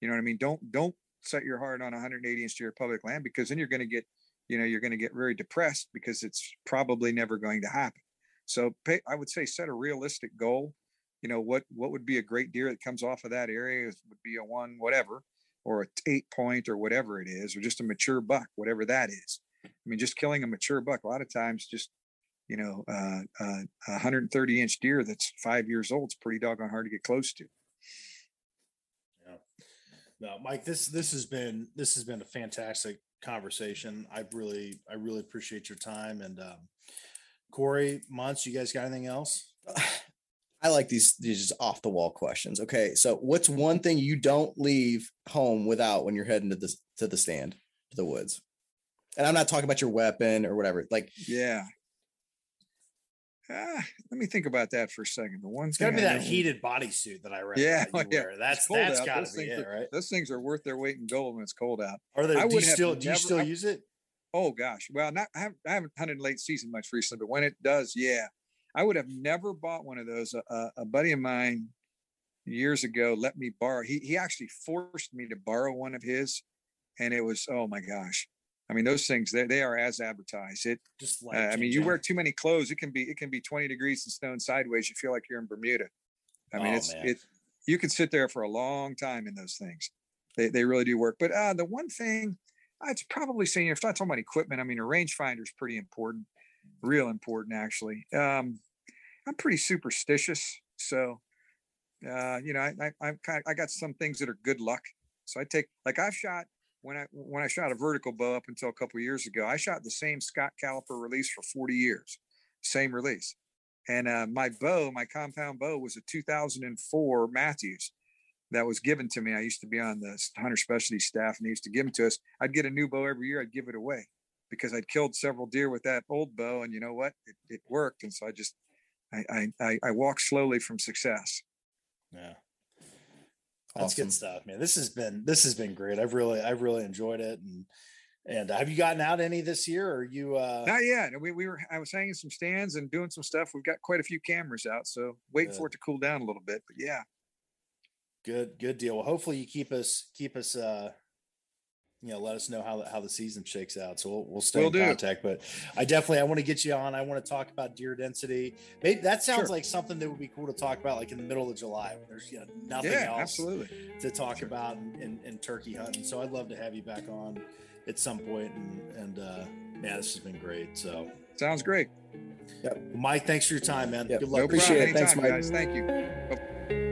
You know what I mean? Don't, don't set your heart on one hundred eighty inch to your public land, because then you're going to get, you know, you're going to get very depressed because it's probably never going to happen. So pay, I would say set a realistic goal. You know, what, what would be a great deer that comes off of that area is, would be a one, whatever, or a eight point or whatever it is, or just a mature buck, whatever that is. I mean, just killing a mature buck, a lot of times just, you know, uh, uh, one hundred thirty inch deer that's five years old is pretty doggone hard to get close to. Yeah. No, Mike, this, this has been, this has been a fantastic conversation. I really, I really appreciate your time. And um, Corey, Montz, you guys got anything else? I like these, these just off the wall questions. Okay. So what's one thing you don't leave home without when you're heading to the, to the stand, to the woods? And I'm not talking about your weapon or whatever. Like, yeah, ah, let me think about that for a second. The one's got to be I that heated bodysuit that I read. Yeah, that yeah. That's that's got to be it, are, right? Those things are worth their weight in gold when it's cold out. Are they? I do you still do never, you still I, use it? Oh gosh, well, not I haven't, I haven't hunted late season much recently, but when it does, yeah, I would have never bought one of those. Uh, a buddy of mine years ago let me borrow. He he actually forced me to borrow one of his, and it was oh my gosh. I mean, those things, they, they are as advertised. It just like, uh, I mean, you wear too many clothes. It can be, it can be twenty degrees and snowing sideways. You feel like you're in Bermuda. I mean, oh, it's, man. it, you can sit there for a long time in those things. They they really do work. But uh, the one thing I'd probably say, if not talking about equipment, I mean, a rangefinder is pretty important, real important, actually. Um, I'm pretty superstitious. So, uh, you know, I, I, I'm kind of, I got some things that are good luck. So I take, like I've shot, When I when I shot a vertical bow up until a couple of years ago, I shot the same Scott caliper release for forty years, same release. And uh, my bow, my compound bow, was a two thousand four Matthews that was given to me. I used to be on the hunter specialty staff, and they used to give them to us. I'd get a new bow every year. I'd give it away because I'd killed several deer with that old bow, and you know what? It, it worked. And so I just I I I walked slowly from success. Yeah. Awesome. That's good stuff, man. This has been, this has been great. I've really, I've really enjoyed it. And, and have you gotten out any this year or are you, uh, not yet. We, we were, I was hanging some stands and doing some stuff. We've got quite a few cameras out, so waiting good. for it to cool down a little bit, but yeah. Good, good deal. Well, hopefully you keep us, keep us, uh, you know, let us know how the, how the season shakes out. So we'll, we'll stay we'll in contact, do. But I definitely, I want to get you on. I want to talk about deer density. Maybe that sounds sure. like something that would be cool to talk about, like in the middle of July, when there's you know, nothing yeah, else absolutely. to talk sure. about in, in, in turkey hunting. So I'd love to have you back on at some point. And, and uh, man, this has been great. So sounds great. Yep. Mike, thanks for your time, man. Yep. Good luck. No, appreciate it. Thanks, Mike. Guys. Thank you.